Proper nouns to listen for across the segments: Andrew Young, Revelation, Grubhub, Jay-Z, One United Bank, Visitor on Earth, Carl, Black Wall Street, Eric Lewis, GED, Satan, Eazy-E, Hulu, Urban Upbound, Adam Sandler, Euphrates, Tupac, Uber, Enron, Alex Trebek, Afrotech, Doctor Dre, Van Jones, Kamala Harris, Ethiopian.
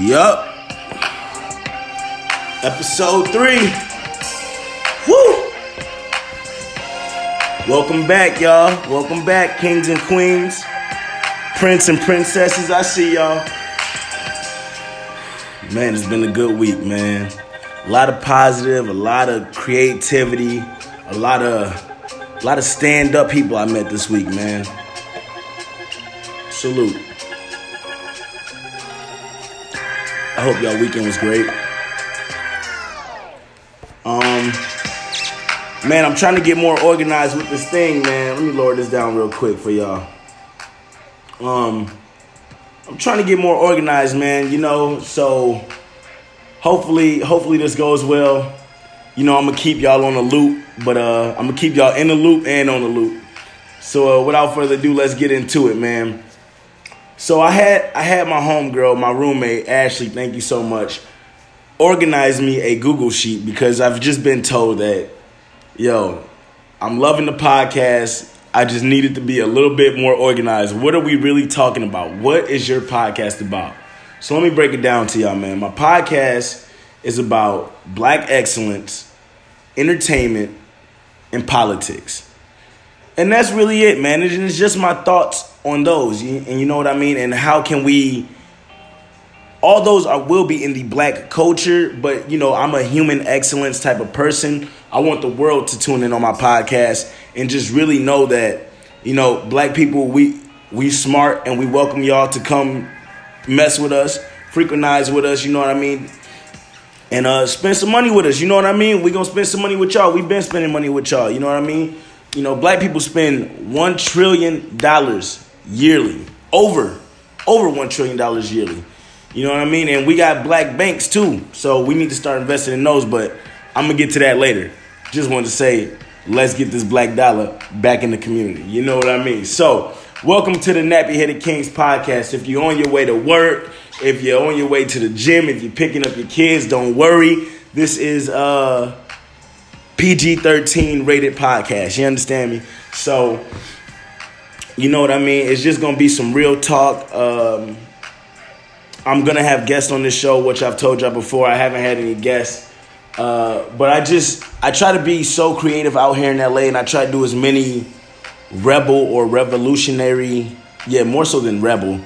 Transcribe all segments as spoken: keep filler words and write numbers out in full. Yup. Episode three. Woo! Welcome back, y'all. Welcome back, kings and queens. Prince and princesses, I see y'all. Man, it's been a good week, man. A lot of positive, a lot of creativity, a lot of, a lot of stand-up people I met this week, man. Salute. I hope y'all weekend was great. Um, man, I'm trying to get more organized with this thing, man. Let me lower this down real quick for y'all. Um, I'm trying to get more organized, man, you know, so hopefully, hopefully this goes well. You know, I'm going to keep y'all on the loop, but uh, I'm going to keep y'all in the loop and on the loop. So uh, without further ado, let's get into it, man. So I had I had my homegirl, my roommate, Ashley, thank you so much, organize me a Google sheet because I've just been told that, yo, I'm loving the podcast. I just needed to be a little bit more organized. What are we really talking about? What is your podcast about? So let me break it down to y'all, man. My podcast is about black excellence, entertainment, and politics. And that's really it, man. It's just my thoughts on those. And you know what I mean? And how can we... All those are, will be in the black culture, but, you know, I'm a human excellence type of person. I want the world to tune in on my podcast and just really know that, you know, black people, we we smart and we welcome y'all to come mess with us, frequentize with us, you know what I mean? And uh, spend some money with us, you know what I mean? We're going to spend some money with y'all. We've been spending money with y'all, you know what I mean? You know, black people spend one trillion dollars yearly, over, over one trillion dollars yearly. You know what I mean? And we got black banks, too. So we need to start investing in those. But I'm going to get to that later. Just wanted to say, let's get this black dollar back in the community. You know what I mean? So welcome to the Nappy Headed Kings podcast. If you're on your way to work, if you're on your way to the gym, if you're picking up your kids, don't worry. This is a P G thirteen rated podcast. You understand me? So you know what I mean? It's just going to be some real talk. Um... I'm going to have guests on this show, which I've told y'all before. I haven't had any guests. Uh, but I just, I try to be so creative out here in L A, and I try to do as many rebel or revolutionary, yeah, more so than rebel.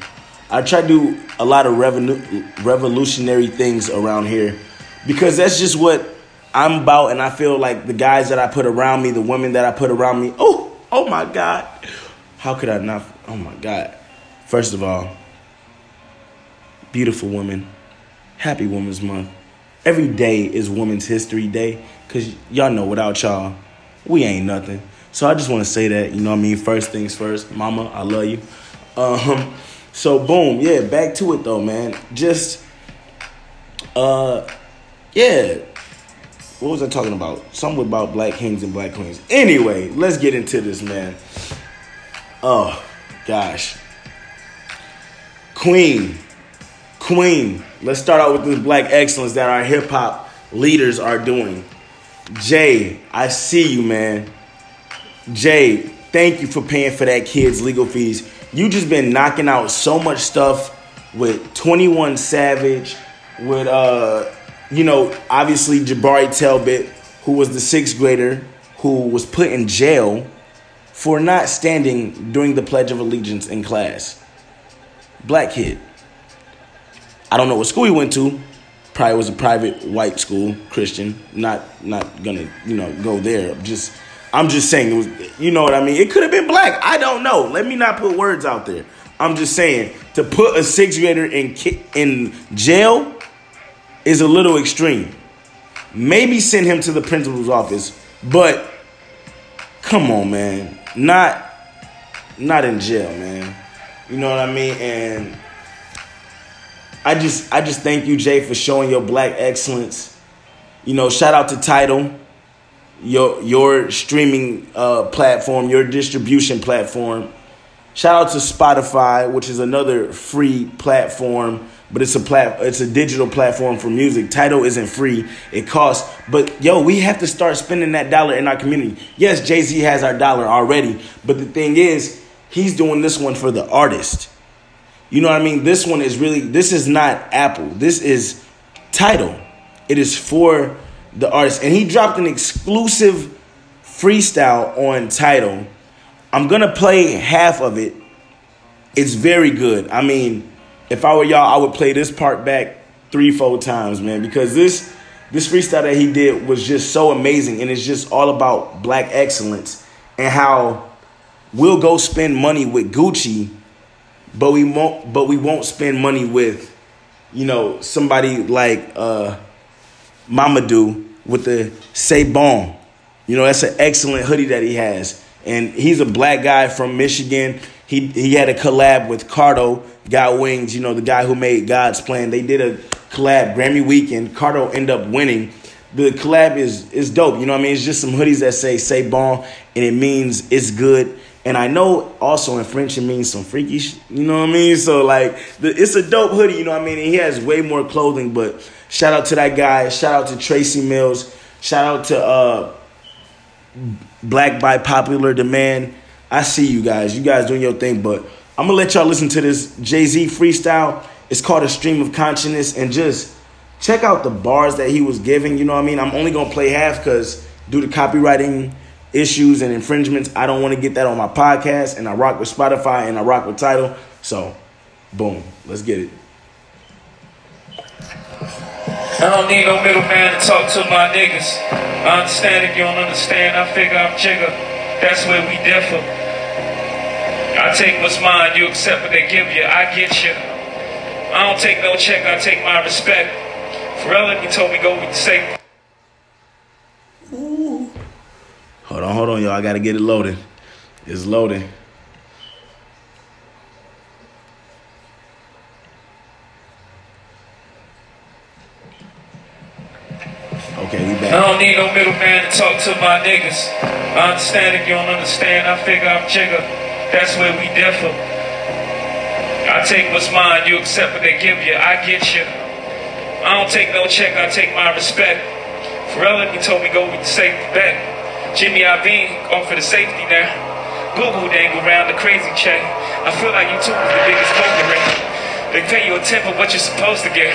I try to do a lot of revolu- revolutionary things around here because that's just what I'm about. And I feel like the guys that I put around me, the women that I put around me, oh, oh my God. How could I not? Oh my God. First of all, beautiful woman. Happy Women's Month. Every day is Women's History Day. Because y'all know without y'all, we ain't nothing. So I just want to say that. You know what I mean? First things first. Mama, I love you. Um, so boom. Yeah, back to it though, man. Just, uh, yeah. What was I talking about? Something about black kings and black queens. Anyway, let's get into this, man. Oh, gosh. Queen. Queen. Let's start out with this black excellence that our hip-hop leaders are doing. Jay, I see you, man. Jay, thank you for paying for that kid's legal fees. You just been knocking out so much stuff with twenty-one Savage, with, uh, you know, obviously Jabari Talbot, who was the sixth grader who was put in jail for not standing during the Pledge of Allegiance in class. Black kid. I don't know what school he went to. Probably was a private white school, Christian. Not not gonna, you know, go there. I'm just I'm just saying it was, you know what I mean? It could have been black. I don't know. Let me not put words out there. I'm just saying to put a sixth grader in in jail is a little extreme. Maybe send him to the principal's office, but come on, man. Not not in jail, man. You know what I mean? And I just I just thank you, Jay, for showing your black excellence. You know, shout out to Tidal, your your streaming uh, platform, your distribution platform. Shout out to Spotify, which is another free platform, but it's a plat- it's a digital platform for music. Tidal isn't free. It costs. But, yo, we have to start spending that dollar in our community. Yes, Jay-Z has our dollar already, but the thing is, he's doing this one for the artist. You know what I mean? This one is really, this is not Apple. This is Tidal. It is for the artist. And he dropped an exclusive freestyle on Tidal. I'm going to play half of it. It's very good. I mean, if I were y'all, I would play this part back three, four times, man. Because this this freestyle that he did was just so amazing. And it's just all about black excellence and how we'll go spend money with Gucci, but we won't, but we won't spend money with, you know, somebody like uh, Mamadou with the C'est Bon. You know, that's an excellent hoodie that he has. And he's a black guy from Michigan. He he had a collab with Cardo, got wings, you know, the guy who made God's Plan. They did a collab Grammy weekend. Cardo ended up winning. The collab is is dope. You know what I mean? It's just some hoodies that say C'est Bon, and it means it's good. And I know also in French it means some freaky shit. You know what I mean? So, like, the, it's a dope hoodie. You know what I mean? And he has way more clothing. But shout out to that guy. Shout out to Tracy Mills. Shout out to uh, Black by Popular Demand. I see you guys. You guys doing your thing. But I'm going to let y'all listen to this Jay-Z freestyle. It's called A Stream of Consciousness. And just check out the bars that he was giving. You know what I mean? I'm only going to play half because due to copywriting issues and infringements, I don't want to get that on my podcast. And I rock with Spotify and I rock with Tidal. So, boom. Let's get it. I don't need no middleman to talk to my niggas. I understand if you don't understand. I figure I'm jigger. That's where we differ. I take what's mine, you accept what they give you, I get you. I don't take no check, I take my respect. Pharrell, he told me go with the safe. Ooh. Hold on, hold on, y'all. I gotta get it loaded. It's loading. Okay, we back. I don't need no middleman to talk to my niggas. I understand if you don't understand, I figure I'm jigger. That's where we differ. I take what's mine, you accept what they give you, I get you. I don't take no check, I take my respect. Pharrell, he told me go with the safety bet. Jimmy Iovine offered a safety now. Boo-boo dangle around the crazy chain. I feel like you two is the biggest poker ring. They pay you a tenth of what you're supposed to get.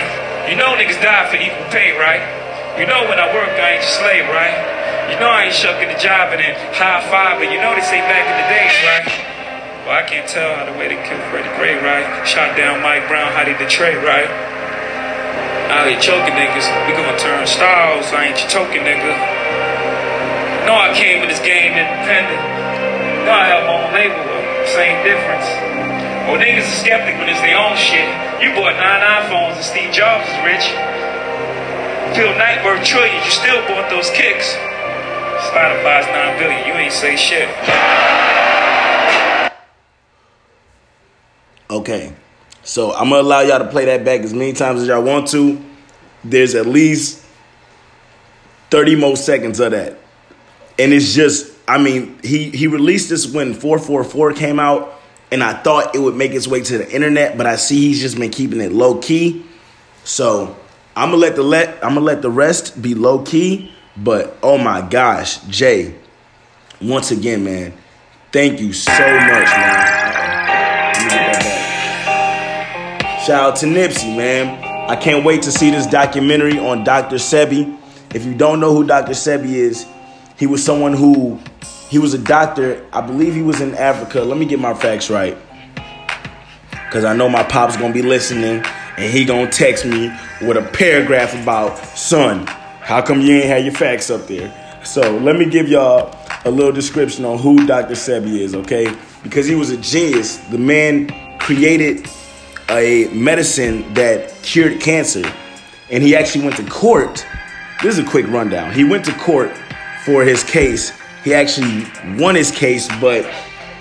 You know niggas die for equal pay, right? You know when I work, I ain't your slave, right? You know I ain't shucking the job and then high-five, but you know they say back in the days, right? Well, I can't tell how the way they killed Freddie Gray, right? Shot down Mike Brown, how they betray, right? Out here choking niggas, we gonna turn styles, I ain't your token nigga. No, I came with this game independent. No, I have my own label, same difference. Well, niggas are skeptic when it's their own shit. You bought nine iPhones and Steve Jobs is rich. Phil Knight worth trillions, you still bought those kicks. Spotify's nine billion, you ain't say shit. Okay, so I'm gonna allow y'all to play that back as many times as y'all want to. There's at least thirty more seconds of that. And it's just, I mean, he, he released this when four four four came out, and I thought it would make its way to the internet, but I see he's just been keeping it low key. So I'm gonna let the let I'm gonna let the rest be low key. But oh my gosh, Jay, once again, man, thank you so much, man. Let me get that back. Shout out to Nipsey, man. I can't wait to see this documentary on Doctor Sebi. If you don't know who Doctor Sebi is, he was someone who, he was a doctor. I believe he was in Africa. Let me get my facts right, because I know my pop's going to be listening, and he going to text me with a paragraph about, son, how come you ain't had your facts up there? So let me give y'all a little description on who Doctor Sebi is, okay? Because he was a genius. The man created a medicine that cured cancer, and he actually went to court. This is a quick rundown. He went to court for his case. He actually won his case, but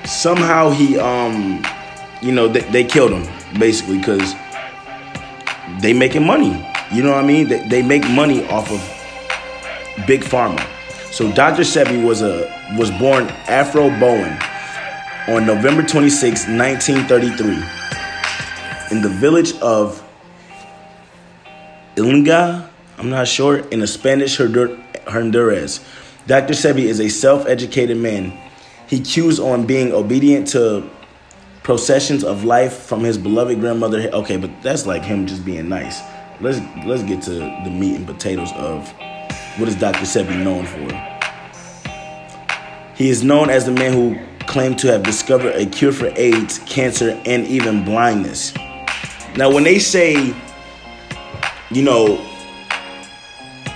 somehow he, um, you know, they, they killed him, basically, because they making money. You know what I mean? They, they make money off of Big Pharma. So Doctor Sebi was a was born Afro Bowen on November twenty-sixth, nineteen thirty-three, in the village of Ilinga, I'm not sure, in the Spanish Honduras. Doctor Sebi is a self-educated man. He cues on being obedient to processions of life from his beloved grandmother. Okay, but that's like him just being nice. Let's let's get to the meat and potatoes of what is Doctor Sebi known for. He is known as the man who claimed to have discovered a cure for AIDS, cancer, and even blindness. Now, when they say, you know,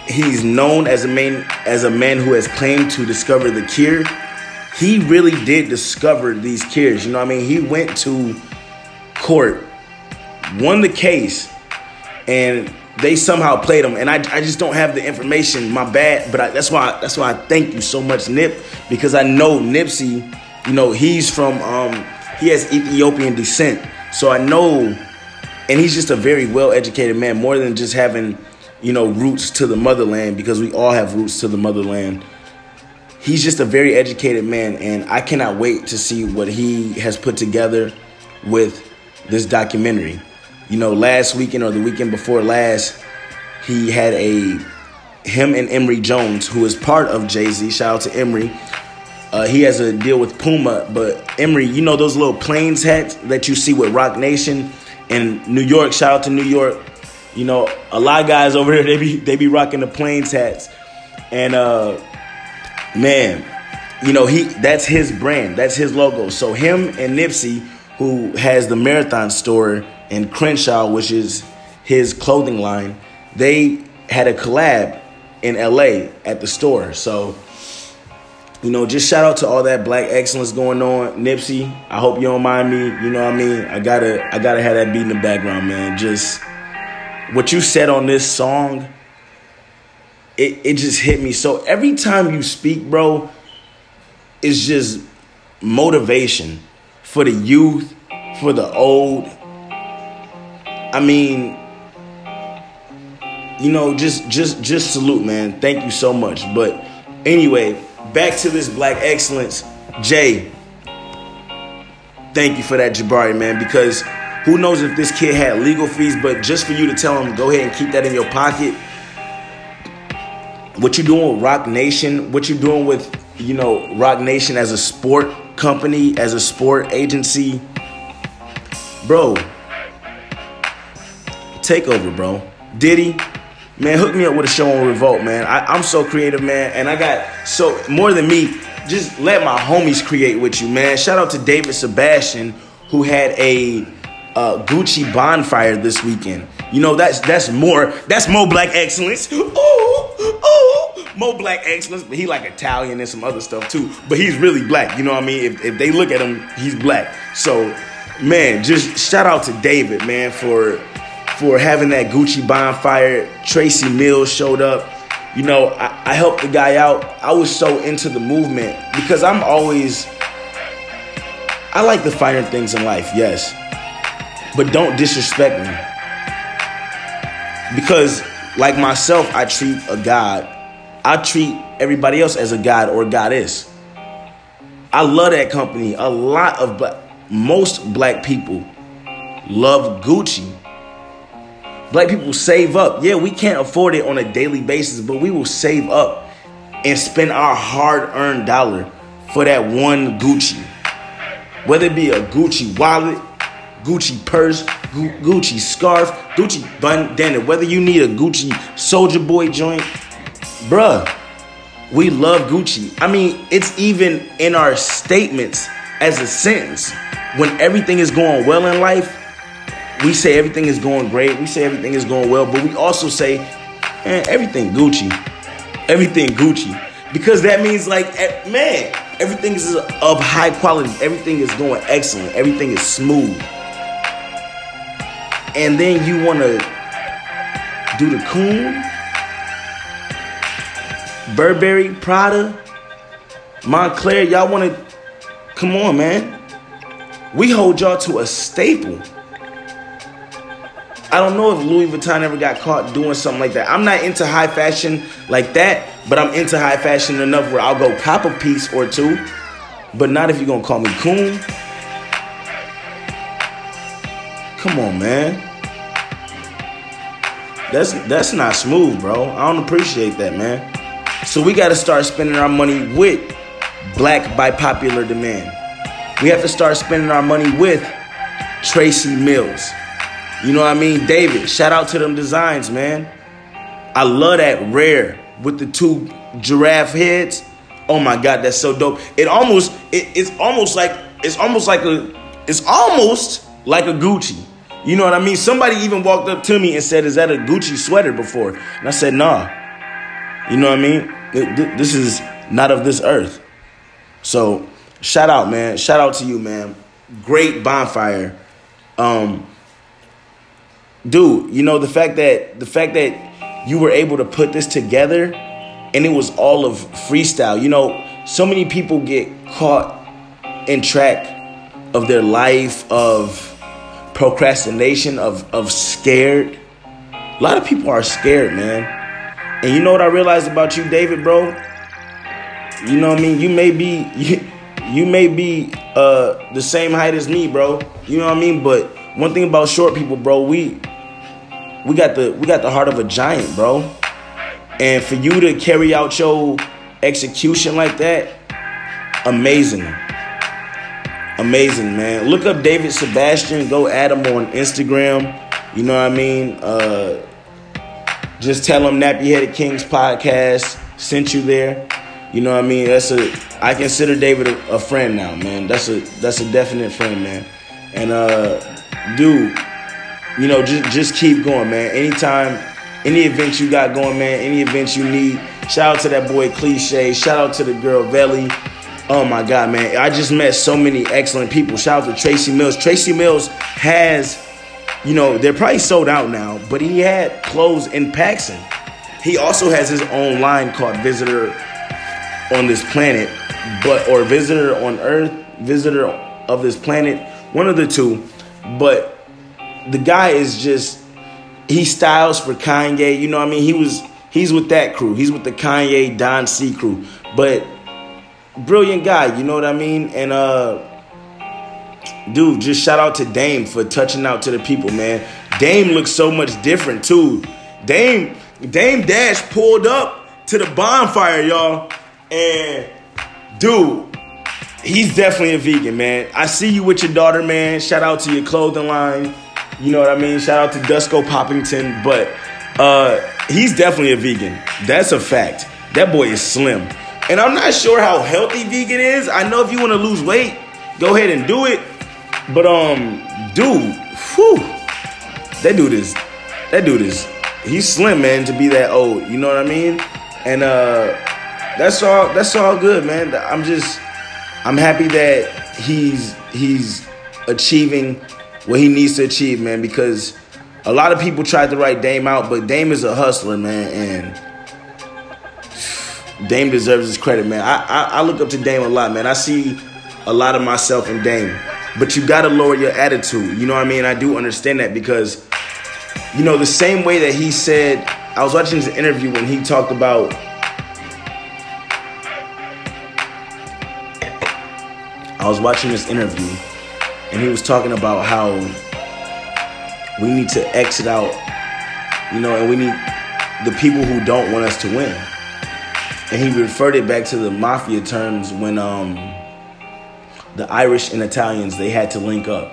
he's known as a man as a man who has claimed to discover the cure, he really did discover these cures. You know what I mean? He went to court, won the case, and they somehow played him. And I, I just don't have the information. My bad. But I, that's why that's why I thank you so much, Nip, because I know Nipsey, you know, he's from, um, he has Ethiopian descent. So I know, and he's just a very well-educated man, more than just having, you know, roots to the motherland, because we all have roots to the motherland. He's just a very educated man, and I cannot wait to see what he has put together with this documentary. You know, last weekend or the weekend before last, he had a, him and Emery Jones, who is part of Jay-Z, shout out to Emery. Uh, he has a deal with Puma, but Emery, you know those little planes hats that you see with Roc Nation and New York, shout out to New York. You know, a lot of guys over there, they be, they be rocking the planes hats. And, uh, man, you know, he that's his brand, that's his logo. So him and Nipsey, who has the Marathon store, and Crenshaw, which is his clothing line, they had a collab in L A at the store. So, you know, just shout out to all that black excellence going on. Nipsey, I hope you don't mind me. You know what I mean? I gotta, I gotta have that beat in the background, man. Just what you said on this song, it, it just hit me. So every time you speak, bro, it's just motivation for the youth, for the old. I mean, you know, just just just salute, man. Thank you so much. But anyway, back to this black excellence. Jay, thank you for that Jabari, man, because who knows if this kid had legal fees, but just for you to tell him, go ahead and keep that in your pocket. What you're doing with Roc Nation, what you're doing with, you know, Roc Nation as a sport company, as a sport agency, bro. Takeover, bro. Diddy, man, hook me up with a show on Revolt, man. I, I'm so creative, man, and I got so more than me. Just let my homies create with you, man. Shout out to David Sebastian, who had a uh, Gucci bonfire this weekend. You know, that's that's more that's more black excellence. Ooh, ooh, more black excellence. But he like Italian and some other stuff too. But he's really black. You know what I mean? If if they look at him, he's black. So, man, just shout out to David, man, for. For having that Gucci bonfire. Tracy Mills showed up. You know, I, I helped the guy out. I was so into the movement because I'm always, I like the finer things in life, yes. But don't disrespect me. Because like myself, I treat a god. I treat everybody else as a god or goddess. I love that company. A lot of black, most black people love Gucci. Black people save up. Yeah, we can't afford it on a daily basis, but we will save up and spend our hard-earned dollar for that one Gucci. Whether it be a Gucci wallet, Gucci purse, Gu- Gucci scarf, Gucci bandana, whether you need a Gucci Soldier Boy joint, bruh, we love Gucci. I mean, it's even in our statements as a sentence. When everything is going well in life, we say everything is going great. We say everything is going well. But we also say, man, everything Gucci. Everything Gucci. Because that means, like, man, everything is of high quality. Everything is going excellent. Everything is smooth. And then you want to do the coon, Burberry, Prada, Montclair. Y'all want to, come on, man. We hold y'all to a staple. I don't know if Louis Vuitton ever got caught doing something like that. I'm not into high fashion like that, but I'm into high fashion enough where I'll go cop a piece or two, but not if you're going to call me coon. Come on, man. That's that's not smooth, bro. I don't appreciate that, man. So we got to start spending our money with Black by Popular Demand. we have to start spending our money with Tracy Mills. You know what I mean? David, shout out to them designs, man. I love that rare with the two giraffe heads. Oh my God, that's so dope. It almost, it, it's almost like, it's almost like a, it's almost like a Gucci. You know what I mean? Somebody even walked up to me and said, "Is that a Gucci sweater?" before, and I said, "Nah." You know what I mean? It, th- this is not of this earth. So, shout out, man. Shout out to you, man. Great bonfire, um, dude. You know the fact that the fact that you were able to put this together. And it was all of freestyle. You know, so many people get caught in track of their life, of procrastination, of, of scared. A lot of people are scared, man. And you know what I realized about you, David, bro? You know what I mean? You may be, you, you may be uh, the same height as me, bro. You know what I mean? But one thing about short people, bro, we we got the we got the heart of a giant, bro. And for you to carry out your execution like that, amazing. Amazing, man. Look up David Sebastian. Go add him on Instagram. You know what I mean? Uh, just tell him Nappy Headed Kings podcast sent you there. You know what I mean? That's a. I consider David a, a friend now, man. That's a that's a definite friend, man. And, uh, dude, you know, just, just keep going, man. Anytime... Any event you got going, man, any event you need, shout out to that boy Cliche, shout out to the girl Velly. Oh my God, man, I just met so many excellent people. Shout out to Tracy Mills. Tracy Mills has, you know, they're probably sold out now, but he had clothes in Paxson. He also has his own line called Visitor on this planet, but or Visitor on Earth, Visitor of this planet, one of the two. But the guy is just... He styles for Kanye, you know what I mean? He was he's with that crew. He's with the Kanye Don C crew. But brilliant guy, you know what I mean? And uh dude, just shout out to Dame for touching out to the people, man. Dame looks so much different too. Dame Dame Dash pulled up to the bonfire, y'all. And dude, he's definitely a vegan, man. I see you with your daughter, man. Shout out to your clothing line. You know what I mean? Shout out to Dusko Poppington. But uh, he's definitely a vegan. That's a fact. That boy is slim. And I'm not sure how healthy vegan is. I know if you want to lose weight, go ahead and do it. But, um, dude, whew, that dude is, that dude is, he's slim, man, to be that old. You know what I mean? And uh, that's all, that's all good, man. I'm just, I'm happy that he's, he's achieving what he needs to achieve, man, because a lot of people tried to write Dame out, but Dame is a hustler, man, and Dame deserves his credit, man. I, I, I look up to Dame a lot, man. I see a lot of myself in Dame, but you got to lower your attitude. You know what I mean? I do understand that because, you know, the same way that he said, I was watching his interview when he talked about, I was watching this interview. And he was talking about how we need to exit out, you know, and we need the people who don't want us to win. And he referred it back to the mafia terms when um, the Irish and Italians, they had to link up.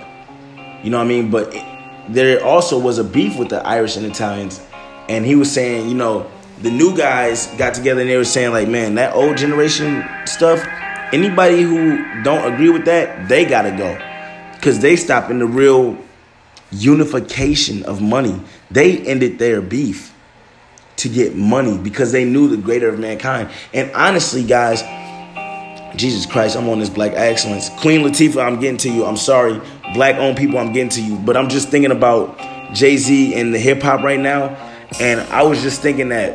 You know what I mean? But it, there also was a beef with the Irish and Italians. And he was saying, you know, the new guys got together and they were saying like, man, that old generation stuff, anybody who don't agree with that, they got to go. Because they stopped in the real unification of money. They ended their beef to get money because they knew the greater of mankind. And honestly, guys, Jesus Christ, I'm on this Black excellence. Queen Latifah, I'm getting to you. I'm sorry. Black-owned people, I'm getting to you. But I'm just thinking about Jay-Z and the hip-hop right now. And I was just thinking that,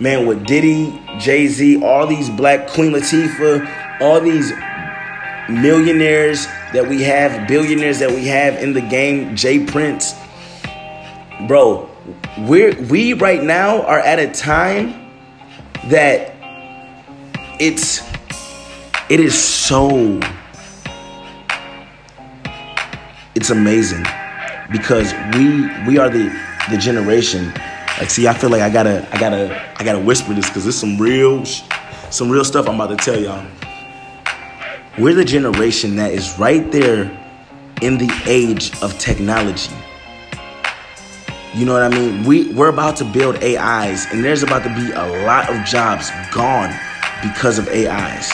man, with Diddy, Jay-Z, all these Black, Queen Latifah, all these millionaires that we have, billionaires that we have in the game, Jay Prince, bro, we're, we right now are at a time that it's, it is so, it's amazing because we, we are the, the generation. Like, see, I feel like I gotta, I gotta, I gotta whisper this because there's some real, some real stuff I'm about to tell y'all. We're the generation that is right there in the age of technology. You know what I mean? We, we're about to build A Is, and there's about to be a lot of jobs gone because of A Is.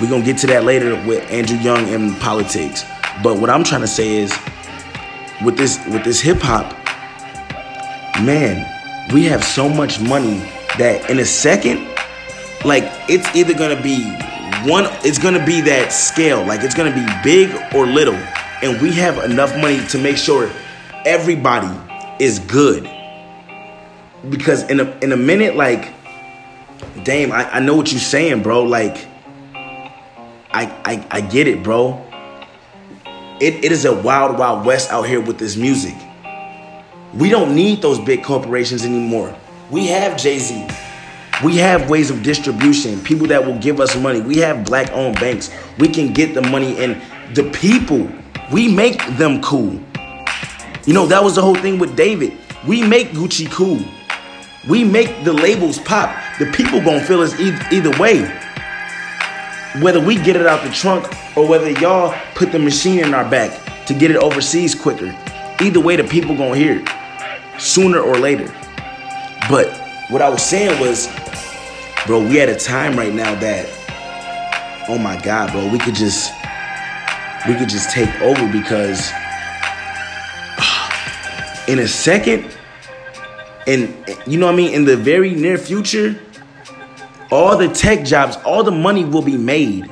We're going to get to that later with Andrew Young and politics. But what I'm trying to say is, with this with this hip-hop, man, we have so much money that in a second, like, it's either going to be one, it's going to be that scale. Like, it's going to be big or little. And we have enough money to make sure everybody is good. Because in a in a minute, like, damn, I, I know what you're saying, bro. Like, I, I, I get it, bro. It, it is a wild, wild west out here with this music. We don't need those big corporations anymore. We have Jay-Z. We have ways of distribution, people that will give us money. We have black-owned banks. We can get the money, and the people, we make them cool. You know, that was the whole thing with David. We make Gucci cool. We make the labels pop. The people gonna feel us e- either way. Whether we get it out the trunk or whether y'all put the machine in our back to get it overseas quicker. Either way, the people gonna hear it sooner or later. But what I was saying was, bro, we at a time right now that, oh my God, bro, we could just, we could just take over, because in a second, and you know what I mean, in the very near future, all the tech jobs, all the money will be made.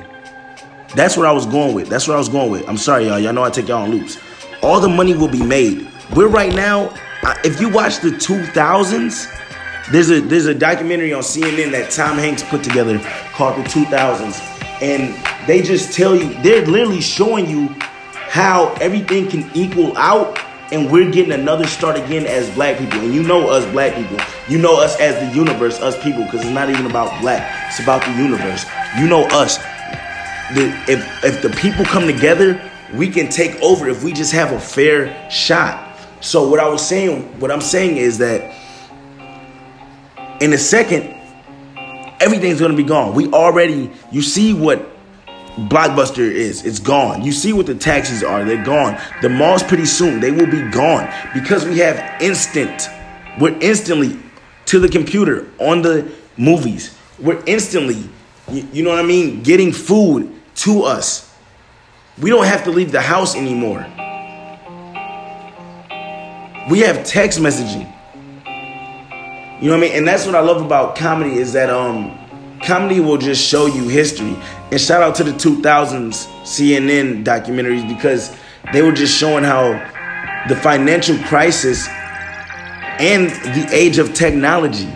That's what I was going with. That's what I was going with. I'm sorry, y'all. Y'all know I take y'all on loops. All the money will be made. We're right now, if you watch the two thousands, there's a there's a documentary on C N N that Tom Hanks put together called The two thousands. And they just tell you, they're literally showing you how everything can equal out, and we're getting another start again as black people. And you know us black people. You know us as the universe, us people, because it's not even about black. It's about the universe. You know us. The, if, if the people come together, we can take over if we just have a fair shot. So what I was saying, what I'm saying is that in a second, everything's going to be gone. We already, you see what Blockbuster is, it's gone. You see what the taxis are, they're gone. The malls pretty soon, they will be gone, because we have instant, we're instantly to the computer, on the movies. We're instantly, you, you know what I mean, getting food to us. We don't have to leave the house anymore. We have text messaging. You know what I mean? And that's what I love about comedy, is that um, comedy will just show you history. And shout out to the two thousands C N N documentaries, because they were just showing how the financial crisis and the age of technology,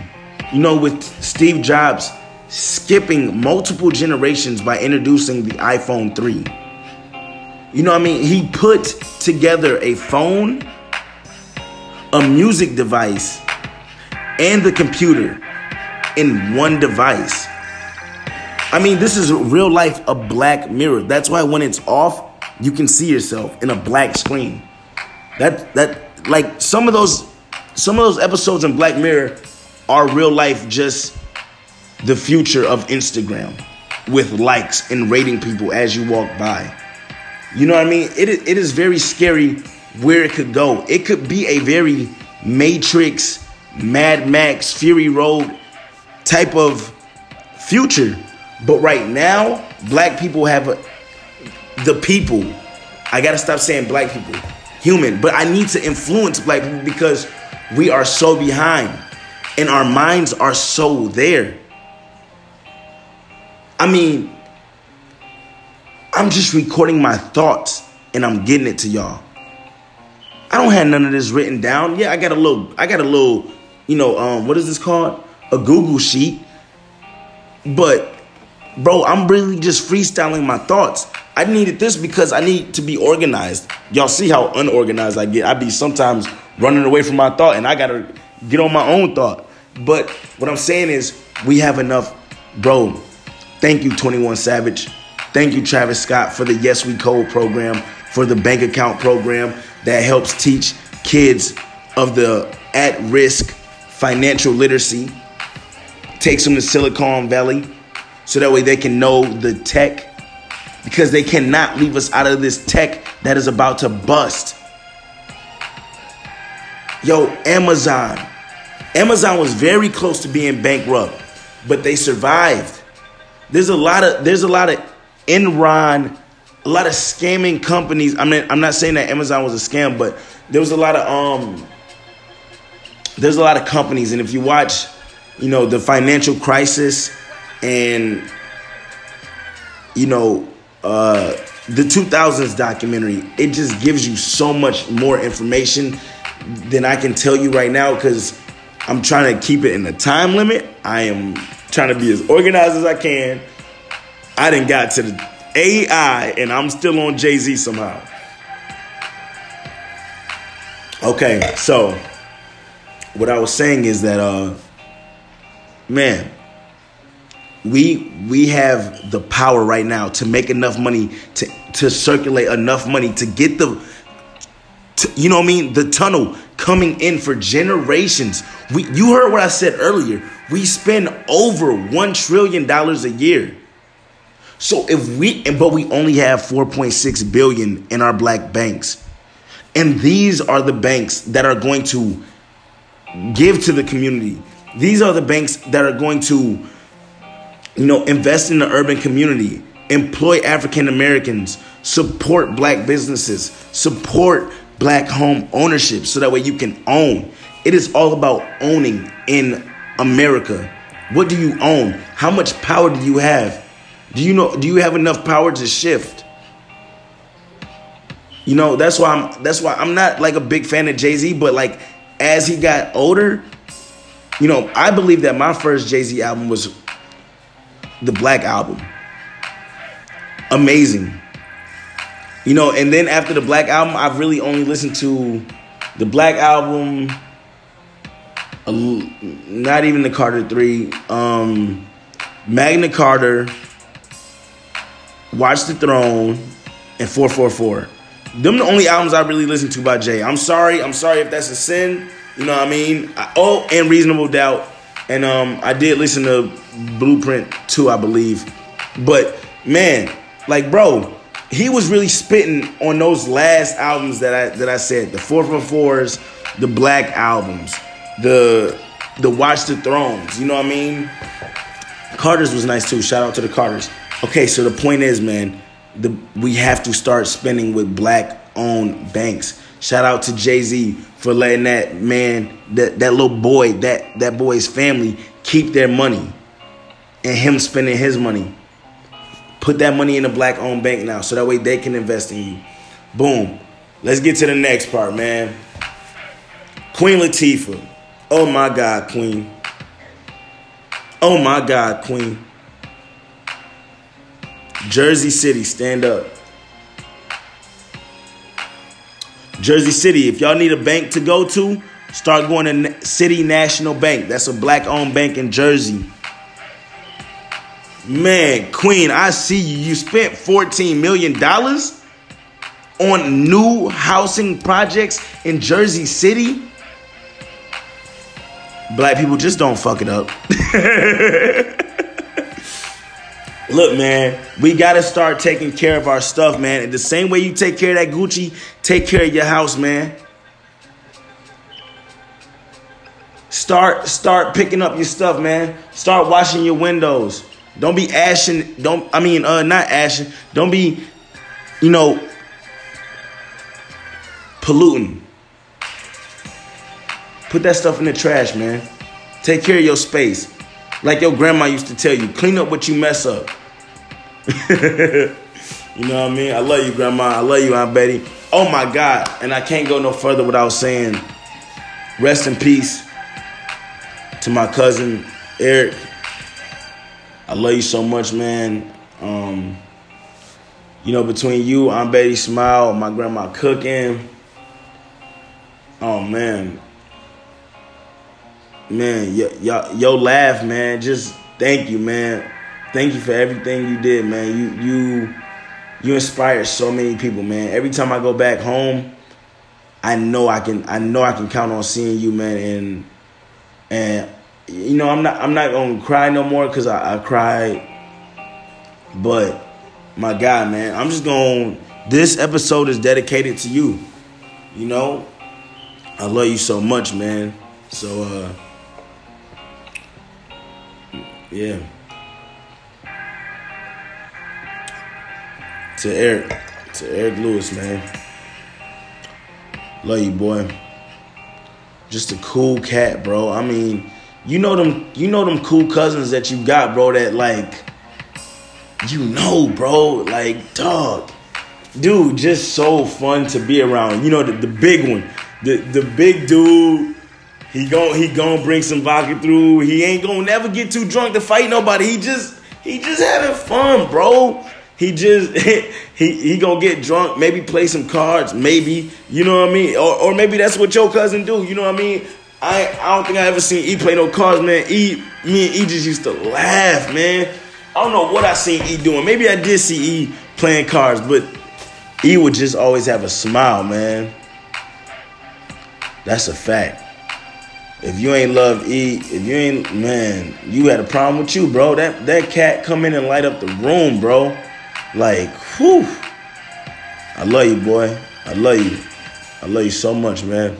you know, with Steve Jobs skipping multiple generations by introducing the iPhone three. You know what I mean? He put together a phone, a music device, and the computer in one device. I mean, this is real life, a black mirror. That's why when it's off, you can see yourself in a black screen. That that like some of those some of those episodes in Black Mirror are real life, just the future of Instagram with likes and rating people as you walk by. You know what I mean? It it is very scary where it could go. It could be a very Matrix, Mad Max, Fury Road type of future. But right now, black people have a, the people. I gotta stop saying black people, human. But I need to influence black people, because we are so behind and our minds are so there. I mean, I'm just recording my thoughts and I'm getting it to y'all. I don't have none of this written down. Yeah, I got a little, I got a little, you know, um, what is this called? A Google sheet. But, bro, I'm really just freestyling my thoughts. I needed this because I need to be organized. Y'all see how unorganized I get. I be sometimes running away from my thought, and I got to get on my own thought. But what I'm saying is, we have enough. Bro, thank you, twenty-one Savage. Thank you, Travis Scott, for the Yes We Code program, for the bank account program that helps teach kids of the at-risk financial literacy, takes them to Silicon Valley so that way they can know the tech because they cannot leave us out of this tech that is about to bust. Yo, Amazon. Amazon was very close to being bankrupt, but they survived. There's a lot of there's a lot of Enron, a lot of scamming companies. I mean, I'm not saying that Amazon was a scam, but there was a lot of um there's a lot of companies, and if you watch, you know, the financial crisis and you know, uh, the two thousands documentary, it just gives you so much more information than I can tell you right now, because I'm trying to keep it in the time limit. I am trying to be as organized as I can. I done got to the A I and I'm still on Jay-Z somehow. Okay, so what I was saying is that, uh, man, we we have the power right now to make enough money, to, to circulate enough money, to get the, to, you know what I mean, the tunnel coming in for generations. We, you heard what I said earlier. We spend over one trillion dollars a year. So if we, but we only have four point six billion dollars in our black banks. And these are the banks that are going to give to the community. These are the banks that are going to, you know, invest in the urban community, employ African Americans, support black businesses, support black home ownership so that way you can own. It is all about owning in America. What do you own? How much power do you have? Do you know, do you have enough power to shift? You know, that's why I'm that's why I'm not like a big fan of Jay-Z, but like as he got older, you know, I believe that my first Jay-Z album was the Black Album. Amazing. You know, and then after the Black Album, I've really only listened to the Black Album, not even the Carter three, um, Magna Carta, Watch the Throne, and four four four. Them the only albums I really listened to by Jay. I'm sorry. I'm sorry if that's a sin. You know what I mean? I, oh, and Reasonable Doubt. And um, I did listen to Blueprint two, I believe. But, man, like, bro, he was really spitting on those last albums that I that I said. The four four fours, the Black Albums, the the Watch the Thrones. You know what I mean? Carter's was nice, too. Shout out to the Carters. Okay, so the point is, man, the, we have to start spending with black-owned banks. Shout out to Jay-Z for letting that man, that, that little boy, that, that boy's family keep their money and him spending his money. Put that money in a black-owned bank now so that way they can invest in you. Boom. Let's get to the next part, man. Queen Latifah. Oh, my God, Queen. Oh, my God, Queen. Jersey City, stand up. Jersey City, if y'all need a bank to go to, start going to City National Bank. That's a black-owned bank in Jersey. Man, Queen, I see you. You spent fourteen million dollars on new housing projects in Jersey City? Black people, just don't fuck it up. Look, man, we got to start taking care of our stuff, man. And the same way you take care of that Gucci, take care of your house, man. Start start picking up your stuff, man. Start washing your windows. Don't be ashing. Don't I mean, uh, not ashing. Don't be, you know, polluting. Put that stuff in the trash, man. Take care of your space. Like your grandma used to tell you, clean up what you mess up. You know what I mean? I love you, Grandma. I love you, Aunt Betty. Oh, my God. And I can't go no further without saying rest in peace to my cousin, Eric. I love you so much, man. Um, you know, between you, Aunt Betty Smile, my grandma cooking. Oh, man. Man, yo, yo, yo laugh, man. Just thank you, man. Thank you for everything you did, man. You you you inspired so many people, man. Every time I go back home, I know I can I know I can count on seeing you, man. And and you know I'm not I'm not gonna cry no more because I, I cried, but my guy, man. I'm just going to, this episode is dedicated to you. You know, I love you so much, man. So, uh, yeah. To Eric, to Eric Lewis, man. Love you, boy. Just a cool cat, bro. I mean, you know them, you know them cool cousins that you got, bro, that like, you know, bro, like, dog. Dude, just so fun to be around. You know, the, the big one. The the big dude, he gon' he gon' bring some vodka through. He ain't gon' never get too drunk to fight nobody. He just he just having fun, bro. He just he he gonna get drunk, maybe play some cards, maybe, you know what I mean? Or or maybe that's what your cousin do, you know what I mean? I I don't think I ever seen E play no cards, man. E me and E just used to laugh, man. I don't know what I seen E doing. Maybe I did see E playing cards, but E would just always have a smile, man. That's a fact. If you ain't love E, if you ain't, man, you had a problem with you, bro. That that cat come in and light up the room, bro. Like, whew. I love you, boy. I love you. I love you so much, man.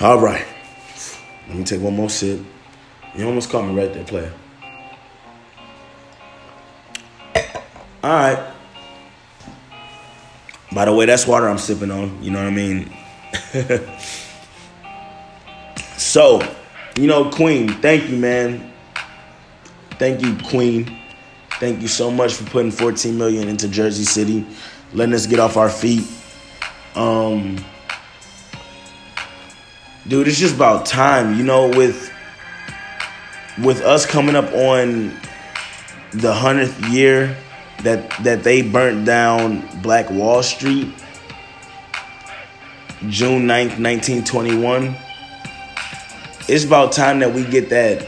All right. Let me take one more sip. You almost caught me right there, player. All right. By the way, that's water I'm sipping on. You know what I mean? So, you know, Queen, thank you, man. Thank you, Queen. Thank you so much for putting fourteen million dollars into Jersey City, letting us get off our feet. Um, dude, it's just about time, you know, with with us coming up on the hundredth year that that they burnt down Black Wall Street, June ninth, nineteen twenty-one. It's about time that we get that,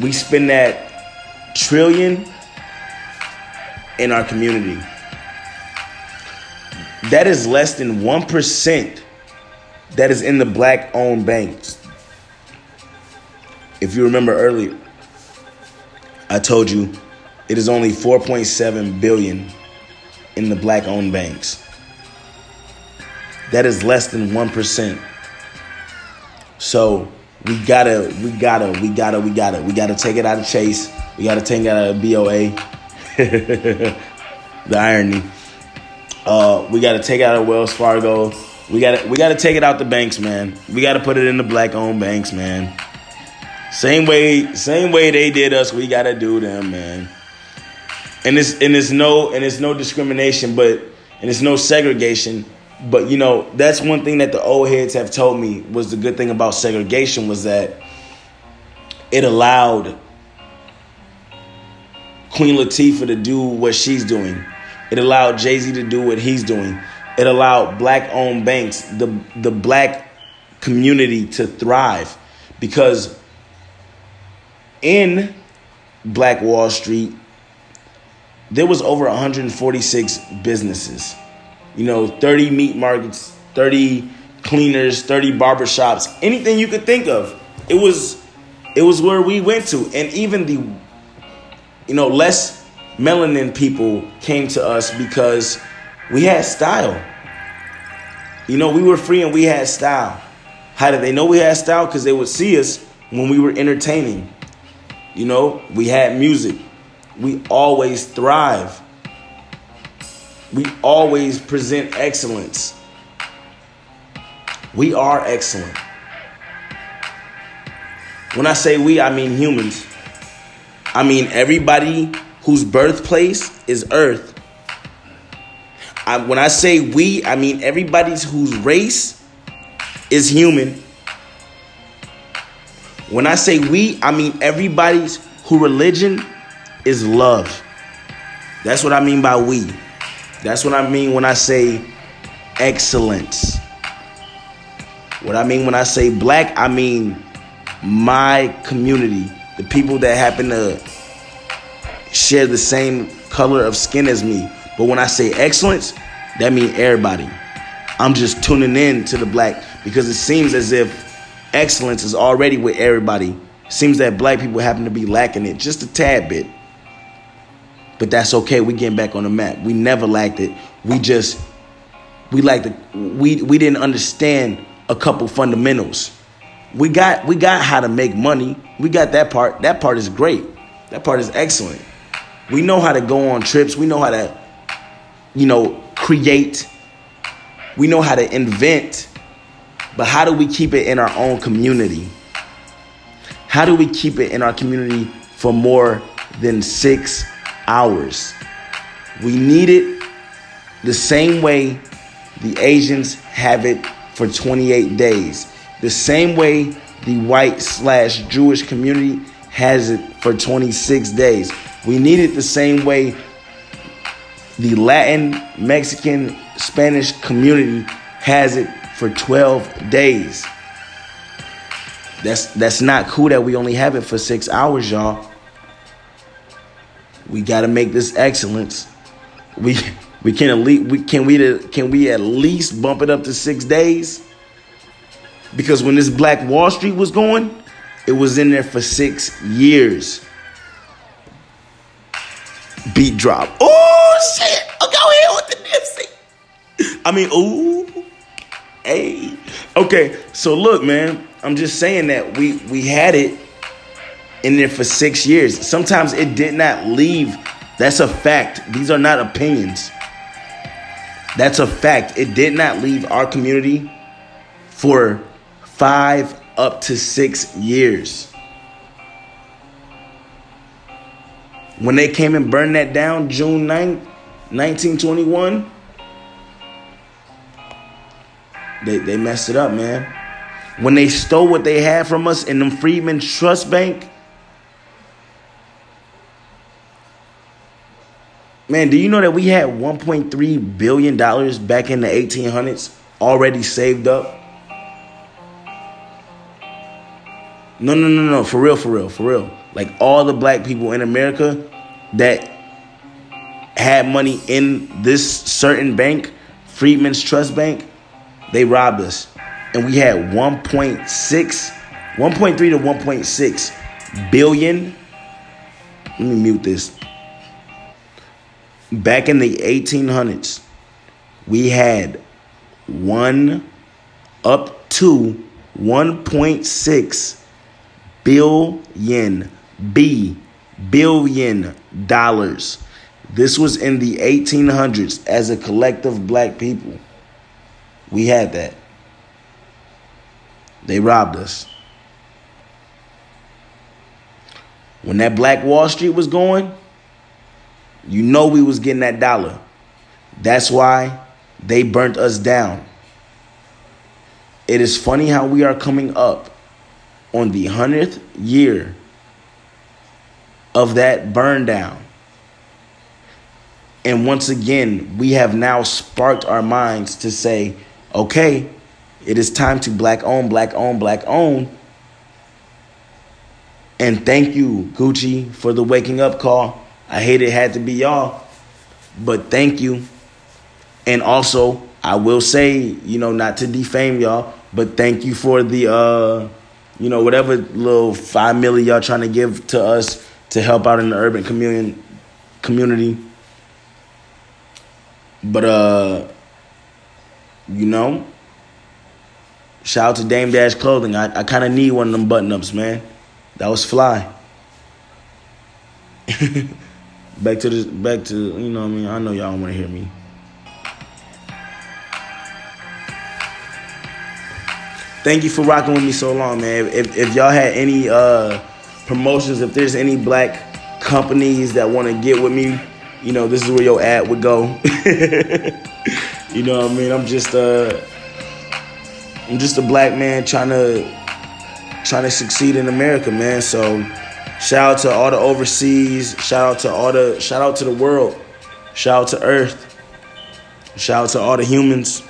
we spend that trillion in our community. That is less than one percent that is in the black-owned banks. If you remember earlier, I told you, it is only four point seven billion dollars in the black-owned banks. That is less than one percent. So we gotta, we gotta, we gotta, we gotta, we gotta take it out of Chase. We gotta take it out of B O A. The irony. Uh, we gotta take it out of Wells Fargo. We gotta, we gotta take it out the banks, man. We gotta put it in the black-owned banks, man. Same way, same way they did us, we gotta do them, man. And it's and it's no and it's no discrimination, but and it's no segregation. But you know, that's one thing that the old heads have told me was the good thing about segregation was that it allowed Queen Latifah to do what she's doing. It allowed Jay-Z to do what he's doing. It allowed black-owned banks, the the black community to thrive, because in Black Wall Street, there was over one hundred forty-six businesses. You know, thirty meat markets, thirty cleaners, thirty barbershops, anything you could think of. It was it was where we went to. And even the, you know, less melanin people came to us because we had style. You know, we were free and we had style. How did they know we had style? Because they would see us when we were entertaining. You know, we had music. We always thrive. We always present excellence. We are excellent. When I say we, I mean humans. I mean everybody whose birthplace is Earth. I, when I say we, I mean everybody whose race is human. When I say we, I mean everybody's whose religion is love. That's what I mean by we. That's what I mean when I say excellence. What I mean when I say black, I mean my community. The people that happen to share the same color of skin as me. But when I say excellence, that means everybody. I'm just tuning in to the black because it seems as if excellence is already with everybody. It seems that black people happen to be lacking it just a tad bit. But that's okay. We getting back on the map. We never lacked it. We just we lacked it. We we didn't understand a couple fundamentals. We got we got how to make money. We got that part. That part is great. That part is excellent. We know how to go on trips. We know how to, you know, create. We know how to invent. But how do we keep it in our own community? How do we keep it in our community for more than six hours? We need it the same way the Asians have it for twenty-eight days. The same way the white slash Jewish community has it for twenty-six days. We need it the same way the Latin, Mexican, Spanish community has it for twelve days. That's that's not cool that we only have it for six hours, y'all. We gotta make this excellence. We we can at least we can we can we at least bump it up to six days. Because when this Black Wall Street was going, it was in there for six years. Beat drop. Oh shit! I'll go ahead with the Nipsey. I mean, ooh, hey. Okay, so look, man. I'm just saying that we we had it in there for six years. Sometimes it did not leave. That's a fact. These are not opinions. That's a fact. It did not leave our community for five up to six years. When they came and burned that down June ninth, nineteen twenty-one, they, they messed it up, man. When they stole what they had from us in them Freedmen's Trust Bank, man, do you know that we had one point three billion dollars back in the eighteen hundreds already saved up? No, no, no, no, for real, for real, for real. Like all the black people in America that had money in this certain bank, Freedmen's Trust Bank, they robbed us. And we had one point six, one point three to one point six billion. Let me mute this. Back in the eighteen hundreds, we had one up to one point six billion, B, billion dollars. This was in the eighteen hundreds as a collective black people. We had that. They robbed us. When that Black Wall Street was going, you know we was getting that dollar. That's why they burnt us down. It is funny how we are coming up on the hundredth year of that burn down. And once again, we have now sparked our minds to say, okay, it is time to black own, black own, black own. And thank you, Gucci, for the waking up call. I hate it had to be y'all, but thank you. And also, I will say, you know, not to defame y'all, but thank you for the, uh, you know, whatever little five million y'all trying to give to us to help out in the urban commun- community. But, uh, you know, shout out to Dame Dash clothing. I, I kind of need one of them button-ups, man. That was fly. back to this, back to, you know what I mean? I know y'all don't want to hear me. Thank you for rocking with me so long, man. If if y'all had any uh, promotions, if there's any black companies that want to get with me, you know, this is where your ad would go. You know what I mean? I'm just... Uh, I'm just a black man trying to trying to succeed in America, man. So shout out to all the overseas, shout out to all the shout out to the world, shout out to Earth, shout out to all the humans,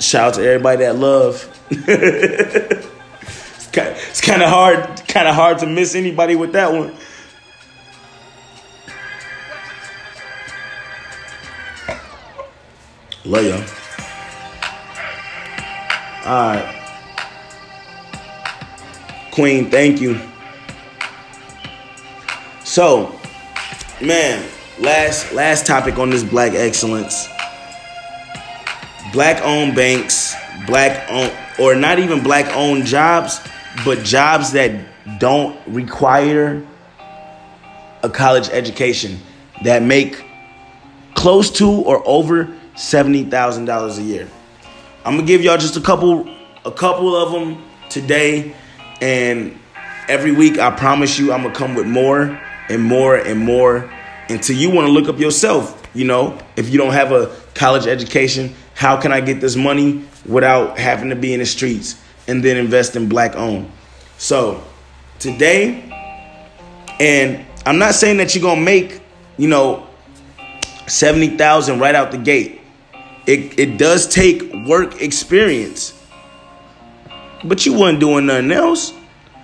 shout out to everybody that love. It's kind of, it's kind of hard, kind of hard to miss anybody with that one. Love y'all. All right. Queen, thank you. So, man, last last topic on this black excellence. Black owned banks, black owned, or not even black owned jobs, but jobs that don't require a college education, that make close to or over seventy thousand dollars a year. I'm going to give y'all just a couple a couple of them today, and every week I promise you I'm going to come with more and more and more until you want to look up yourself. You know, if you don't have a college education, how can I get this money without having to be in the streets and then invest in black owned? So today, and I'm not saying that you're going to make, you know, seventy thousand right out the gate. It it does take work experience, but you wasn't doing nothing else.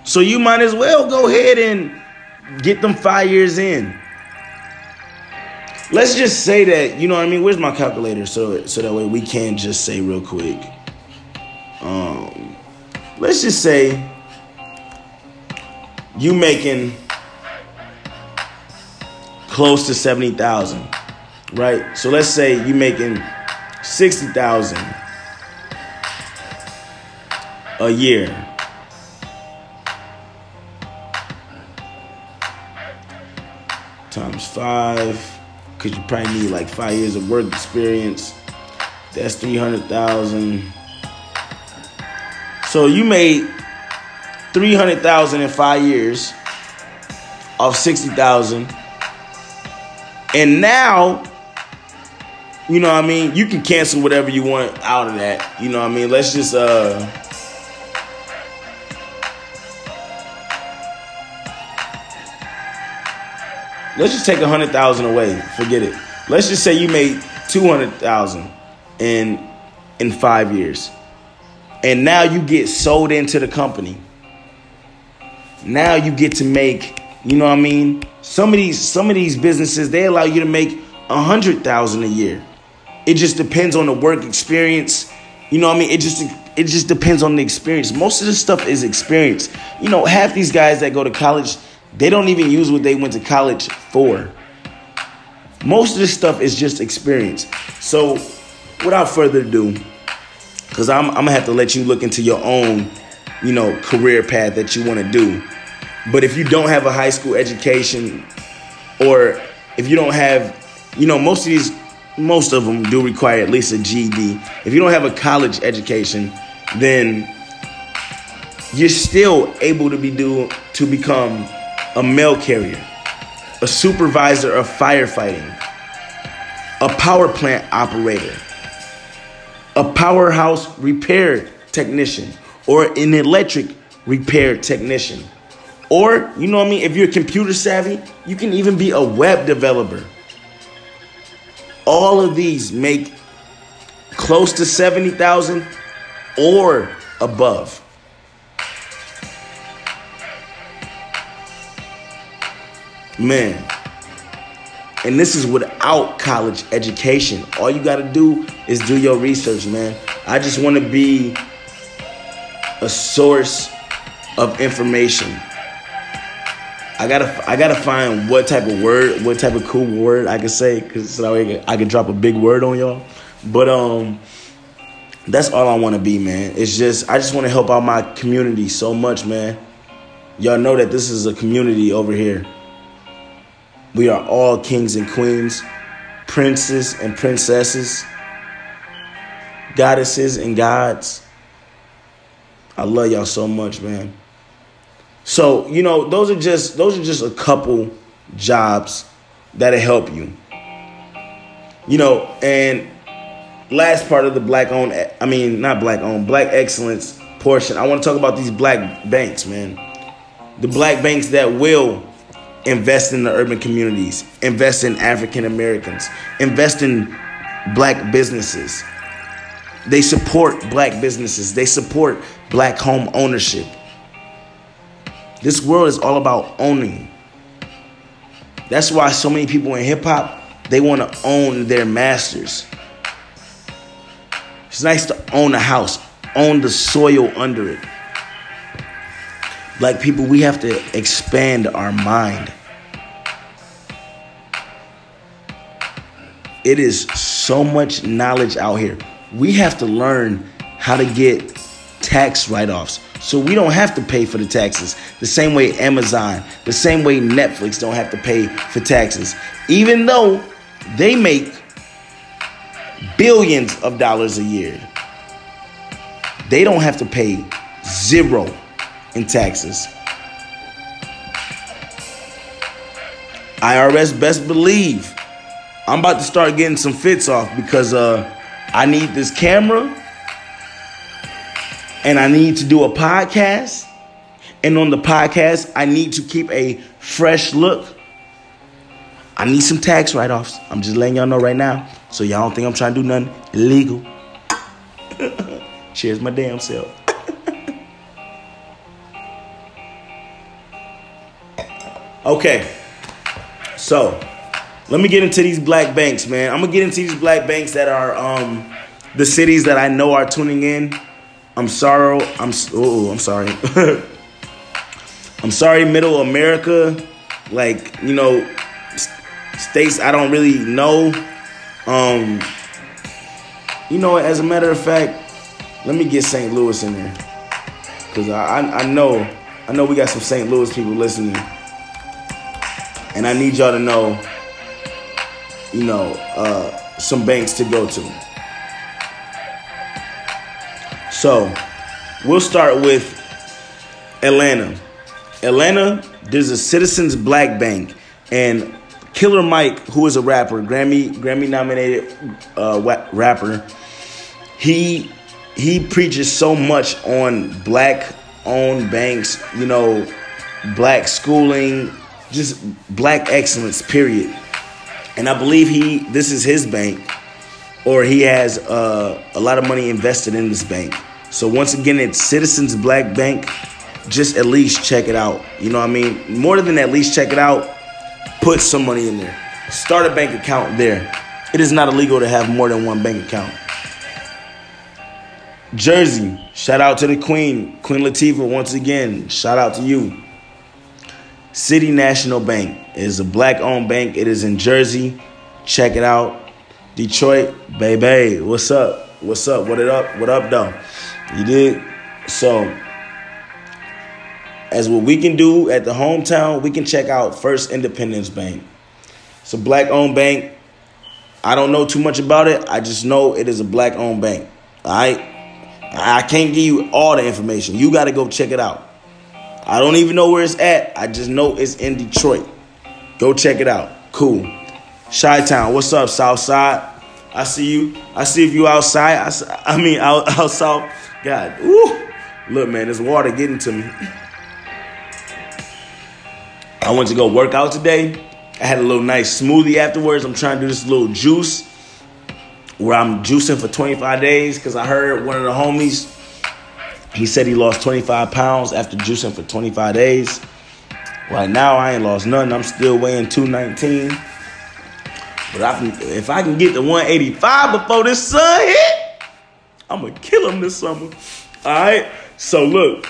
So you might as well go ahead and get them five years in. Let's just say that, you know what I mean? Where's my calculator? So, so that way we can just say real quick. Um, let's just say you making close to seventy thousand, right? So let's say you making sixty thousand a year. Times five, because you probably need like five years of work experience. That's three hundred thousand. So you made three hundred thousand in five years of sixty thousand. And now, you know what I mean? You can cancel whatever you want out of that. You know what I mean? Let's just, uh, let's just take one hundred thousand away. Forget it. Let's just say you made two hundred thousand in in five years. And now you get sold into the company. Now you get to make, you know what I mean? Some of these some of these businesses, they allow you to make one hundred thousand a year. It just depends on the work experience. You know what I mean? It just it just depends on the experience. Most of this stuff is experience. You know, half these guys that go to college, they don't even use what they went to college for. Most of this stuff is just experience. So without further ado, because I'm, I'm going to have to let you look into your own, you know, career path that you want to do. But if you don't have a high school education, or if you don't have, you know, most of these, most of them do require at least a G E D. If you don't have a college education, then you're still able to be do to become a mail carrier, a supervisor of firefighting, a power plant operator, a powerhouse repair technician, or an electric repair technician. Or, you know what I mean, if you're computer savvy, you can even be a web developer. All of these make close to seventy thousand or above. Man, and this is without college education. All you got to do is do your research, man. I just want to be a source of information. I gotta, I gotta find what type of word, what type of cool word I can say, because so I can, I can drop a big word on y'all. But um, that's all I want to be, man. It's just, I just want to help out my community so much, man. Y'all know that this is a community over here. We are all kings and queens, princes and princesses, goddesses and gods. I love y'all so much, man. So, you know, those are just those are just a couple jobs that'll help you. You know, and last part of the black owned, I mean, not black owned, black excellence portion, I want to talk about these black banks, man. The black banks that will invest in the urban communities, invest in African Americans, invest in black businesses. They support black businesses. They support black home ownership. This world is all about owning. That's why so many people in hip hop, they want to own their masters. It's nice to own a house, own the soil under it. Black people, we have to expand our mind. It is so much knowledge out here. We have to learn how to get tax write-offs so we don't have to pay for the taxes. The same way Amazon, the same way Netflix don't have to pay for taxes, even though they make billions of dollars a year. They don't have to pay zero in taxes. I R S best believe I'm about to start getting some fits off because uh, I need this camera and I need to do a podcast. And on the podcast, I need to keep a fresh look. I need some tax write-offs. I'm just letting y'all know right now. So y'all don't think I'm trying to do nothing illegal. Cheers my damn self. Okay. So, let me get into these black banks, man. I'm going to get into these black banks that are um, the cities that I know are tuning in. I'm sorrow. I'm oh, I'm sorry. I'm sorry, Middle America. Like, you know, states I don't really know. Um, you know, as a matter of fact, let me get Saint Louis in there. Because I, I, I know I know we got some Saint Louis people listening. And I need y'all to know, you know, uh, some banks to go to. So, we'll start with Atlanta. Atlanta, there's a Citizens Black Bank. And Killer Mike, who is a rapper, Grammy Grammy nominated uh, rapper, he he preaches so much on black-owned banks, you know, black schooling, just black excellence, period. And I believe he, this is his bank, or he has uh, a lot of money invested in this bank. So once again, it's Citizens Black Bank. Just at least check it out. You know what I mean? More than at least check it out, put some money in there. Start a bank account there. It is not illegal to have more than one bank account. Jersey, shout out to the Queen. Queen Latifah, once again, shout out to you. City National Bank is a black-owned bank. It is in Jersey. Check it out. Detroit, baby, what's up? What's up? What it up? What up, though? You dig? So, as what we can do at the hometown, we can check out First Independence Bank. It's a black-owned bank. I don't know too much about it. I just know it is a black-owned bank. All right? I can't give you all the information. You got to go check it out. I don't even know where it's at. I just know it's in Detroit. Go check it out. Cool. Chi-Town, what's up, Southside? I see you. I see if you outside. I, I mean, out, out south. God, woo. Look, man, this water getting to me. I went to go work out today. I had a little nice smoothie afterwards. I'm trying to do this little juice where I'm juicing for twenty-five days because I heard one of the homies, he said he lost twenty-five pounds after juicing for twenty-five days. Right now, I ain't lost nothing. I'm still weighing two nineteen. But I can, if I can get to one eighty-five before this sun hit, I'm going to kill him this summer. All right? So, look.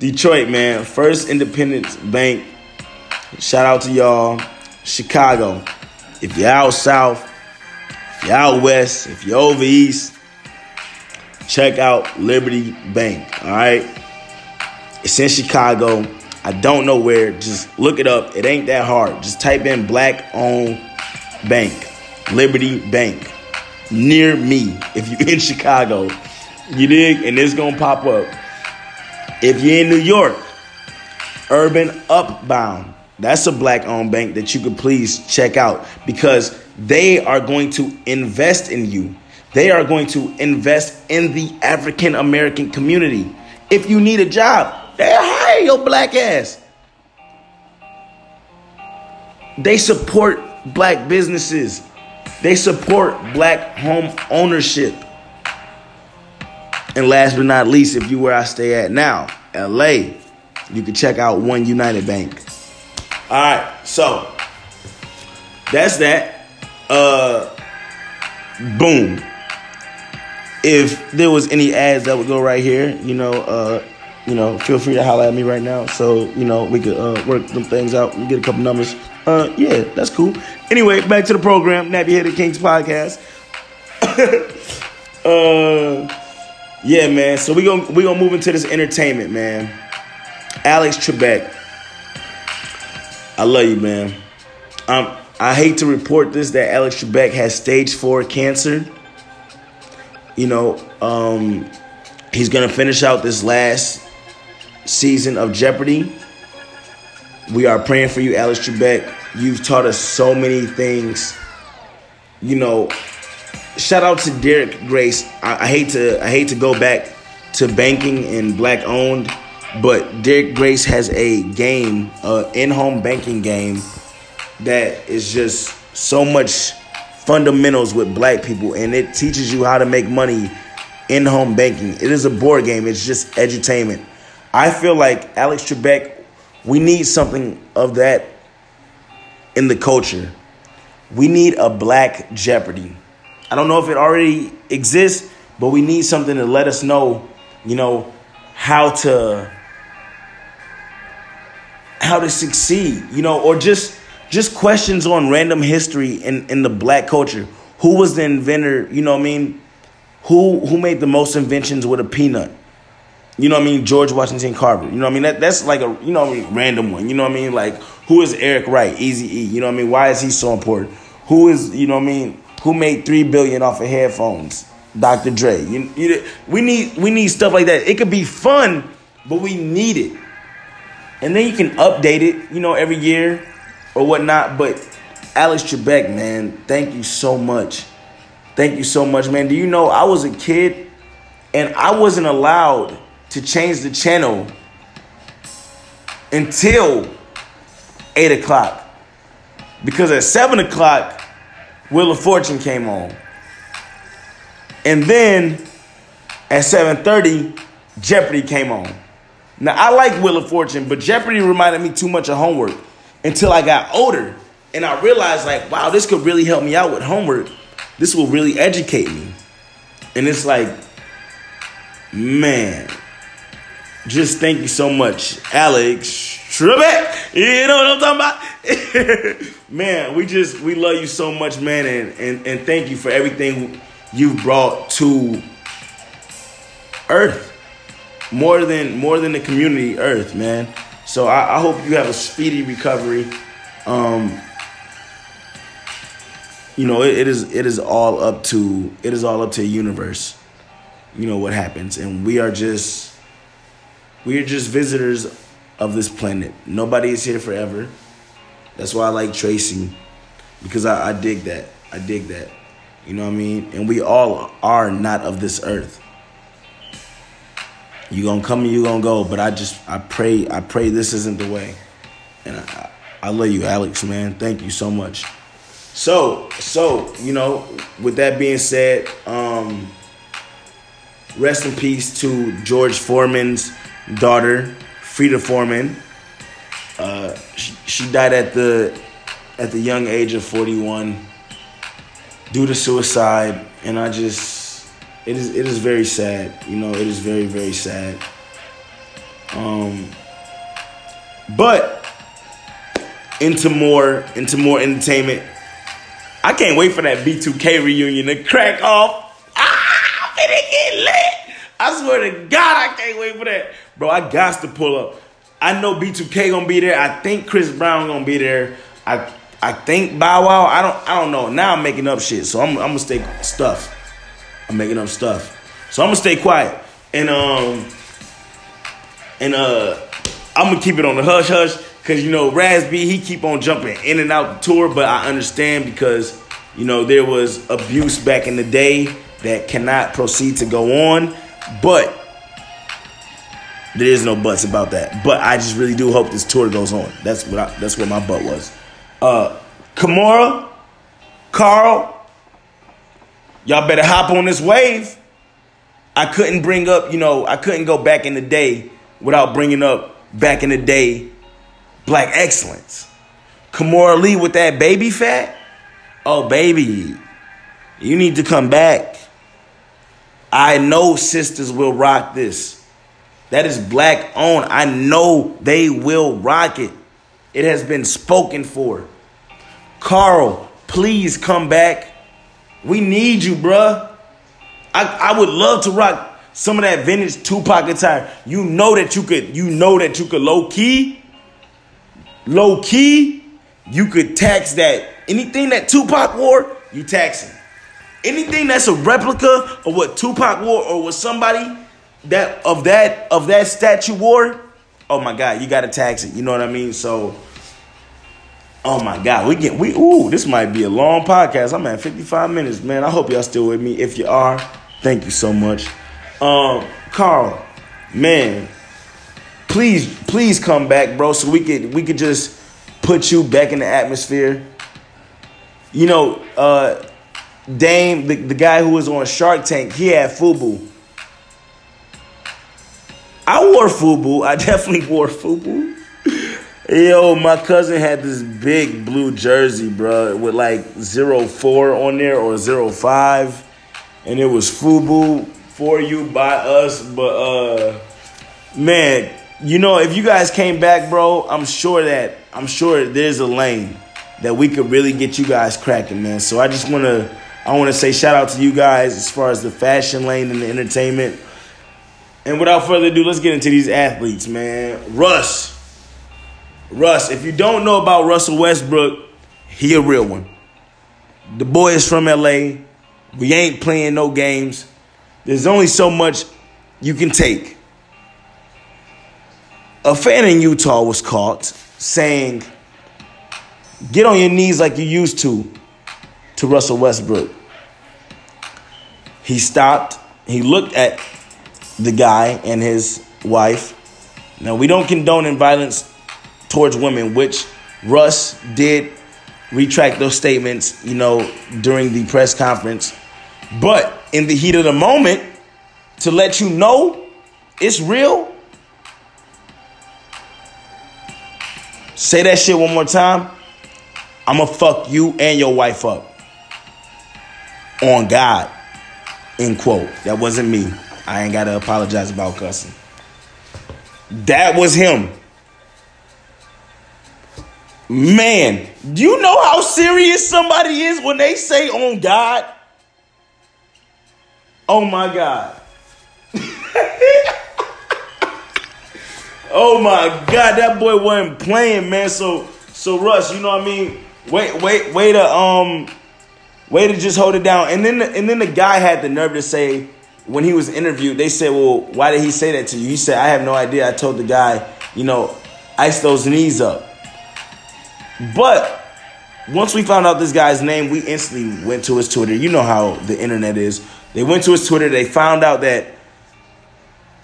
Detroit, man. First Independence Bank. Shout out to y'all. Chicago. If you're out south, if you're out west, if you're over east, check out Liberty Bank, all right? It's in Chicago. I don't know where. Just look it up. It ain't that hard. Just type in black-owned bank, Liberty Bank, near me if you're in Chicago. You dig? And it's going to pop up. If you're in New York, Urban Upbound. That's a black-owned bank that you could please check out because they are going to invest in you. They are going to invest in the African-American community. If you need a job, they'll hire your black ass. They support black businesses. They support black home ownership. And last but not least, if you where I stay at now, L A, you can check out One United Bank. All right, so that's that. Uh, boom. If there was any ads that would go right here, you know, uh, you know, feel free to holler at me right now. So, you know, we could uh, work them things out. We get a couple numbers. Uh, yeah, that's cool. Anyway, back to the program, Nappy Headed Kings podcast. uh, yeah, man. So we gonna we gonna move into this entertainment, man. Alex Trebek, I love you, man. Um, I hate to report this that Alex Trebek has stage four cancer. You know, um, he's gonna finish out this last season of Jeopardy. We are praying for you, Alex Trebek. You've taught us so many things. You know, shout out to Derek Grace. I, I hate to I hate to go back to banking and black owned, but Derek Grace has a game, uh, in-home banking game that is just so much fundamentals with black people, and it teaches you how to make money in-home banking. It is a board game. It's just edutainment. I feel like Alex Trebek, we need something of that in the culture. We need a black Jeopardy. I don't know if it already exists, but we need something to let us know, you know, how to how to succeed, you know, or just just questions on random history in, in the black culture. Who was the inventor, you know what I mean? Who who made the most inventions with a peanut? You know what I mean? George Washington Carver. You know what I mean? That that's like a, you know what I mean, random one. You know what I mean? Like, who is Eric Wright? Eazy-E. You know what I mean? Why is he so important? Who is, you know what I mean? Who made three billion off of headphones? Doctor Dre. You, you, we need we need stuff like that. It could be fun, but we need it. And then you can update it, you know, every year or whatnot. But Alex Trebek, man, thank you so much. Thank you so much, man. Do you know I was a kid and I wasn't allowed to change the channel until eight o'clock, because at seven o'clock Wheel of Fortune came on, and then at seven thirty Jeopardy came on. Now, I like Wheel of Fortune, but Jeopardy reminded me too much of homework until I got older, and I realized, like, wow, this could really help me out with homework. This will really educate me. And it's like, man, just thank you so much, Alex Trebek. You know what I'm talking about? Man, we just, we love you so much, man. And, and, and thank you for everything you've brought to Earth. More than more than the community, Earth, man. So I, I hope you have a speedy recovery. Um, you know, it, it is it is all up to, it is all up to the universe, you know, what happens. And we are just... we are just visitors of this planet. Nobody is here forever. That's why I like Tracy, because I, I dig that. I dig that. You know what I mean? And we all are not of this earth. You gonna come and you gonna go, but I just I pray I pray this isn't the way. And I I love you, Alex, man. Thank you so much. So so you know, with that being said, um, rest in peace to George Foreman's daughter, Frida Foreman. Uh, she, she died at the at the young age of forty-one due to suicide, and I just it is it is very sad. You know, it is very very sad. Um, but into more into more entertainment. I can't wait for that B two K reunion to crack off. Ah, I'm gonna get lit. I swear to God, I can't wait for that. Bro, I got to pull up. I know B two K gonna be there. I think Chris Brown gonna be there. I I think Bow Wow. I don't I don't know. Now I'm making up shit, so I'm I'm gonna stay stuff. I'm making up stuff, so I'm gonna stay quiet. And um and uh I'm gonna keep it on the hush hush, cause you know Razby, he keep on jumping in and out the tour, but I understand, because you know there was abuse back in the day that cannot proceed to go on, but. There is no buts about that. But I just really do hope this tour goes on. That's what I, that's what my butt was. Uh, Kimora, Carl, y'all better hop on this wave. I couldn't bring up, you know, I couldn't go back in the day without bringing up back in the day black excellence. Kimora Lee with that baby fat. Oh, baby, you need to come back. I know sisters will rock this. That is black owned. I know they will rock it. It has been spoken for. Carl, please come back. We need you, bruh. I, I would love to rock some of that vintage Tupac attire. You know that you could, you know that you could low key, low key, you could tax that. Anything that Tupac wore, you tax him. Anything that's a replica of what Tupac wore or what somebody that of that of that statue wore, oh my God, you gotta tax it. You know what I mean? So, oh my God, we get we ooh, this might be a long podcast. I'm at fifty-five minutes, man. I hope y'all still with me. If you are, thank you so much. Um, Carl, man, please, please come back, bro, so we could we could just put you back in the atmosphere. You know, uh, Dame, the, the guy who was on Shark Tank, he had FUBU. I wore FUBU. I definitely wore FUBU. Yo, my cousin had this big blue jersey, bro, with like zero four on there or zero five. And it was FUBU, for you, by us. But, uh, man, you know, if you guys came back, bro, I'm sure that, I'm sure there's a lane that we could really get you guys cracking, man. So I just want to, I want to say shout out to you guys as far as the fashion lane and the entertainment. And without further ado, let's get into these athletes, man. Russ. Russ, if you don't know about Russell Westbrook, he a real one. The boy is from L A. We ain't playing no games. There's only so much you can take. A fan in Utah was caught saying, "Get on your knees like you used to," to Russell Westbrook. He stopped. He looked at the guy and his wife. Now, we don't condone in violence towards women, which Russ did retract those statements, you know, during the press conference. But in the heat of the moment, to let you know it's real, say that shit one more time, I'ma fuck you and your wife up. On God. End quote. That wasn't me. I ain't gotta apologize about cussing. That was him. Man, do you know how serious somebody is when they say on God? Oh my God. Oh my God, that boy wasn't playing, man. So, so Russ, you know what I mean? Wait, wait, way to um, way to just hold it down. And then, the, and then the guy had the nerve to say, when he was interviewed, they said, "Well, why did he say that to you?" He said, "I have no idea. I told the guy, you know, ice those knees up." But once we found out this guy's name, we instantly went to his Twitter. You know how the internet is. They went to his Twitter. They found out that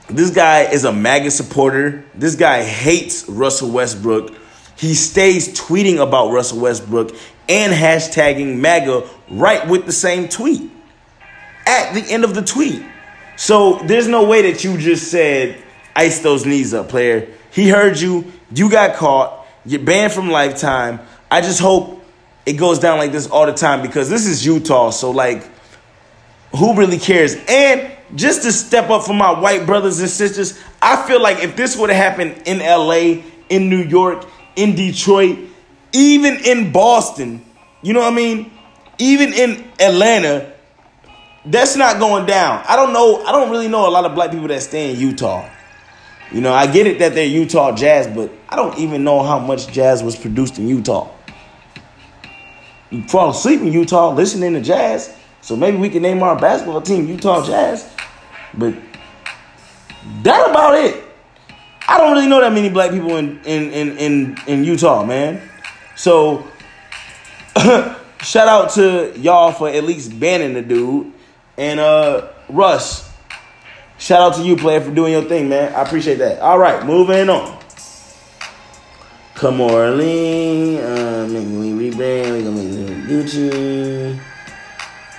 this guy is a MAGA supporter. This guy hates Russell Westbrook. He stays tweeting about Russell Westbrook and hashtagging MAGA right with the same tweet at the end of the tweet. So there's no way that you just said, "Ice those knees up, player." He heard you. You got caught. You're banned from Lifetime. I just hope it goes down like this all the time, because this is Utah. So, like, who really cares? And just to step up for my white brothers and sisters, I feel like if this would have happened in L A, in New York, in Detroit, even in Boston, you know what I mean? Even in Atlanta, that's not going down. I don't know. I don't really know a lot of black people that stay in Utah. You know, I get it that they're Utah jazz, but I don't even know how much jazz was produced in Utah. You fall asleep in Utah listening to jazz, so maybe we can name our basketball team Utah Jazz. But that about it. I don't really know that many black people in in in in, in Utah, man. So shout out to y'all for at least banning the dude. And uh, Russ, shout out to you, player, for doing your thing, man. I appreciate that. All right, moving on. Come on, Lee. Uh, maybe we rebrand. We gonna make Gucci.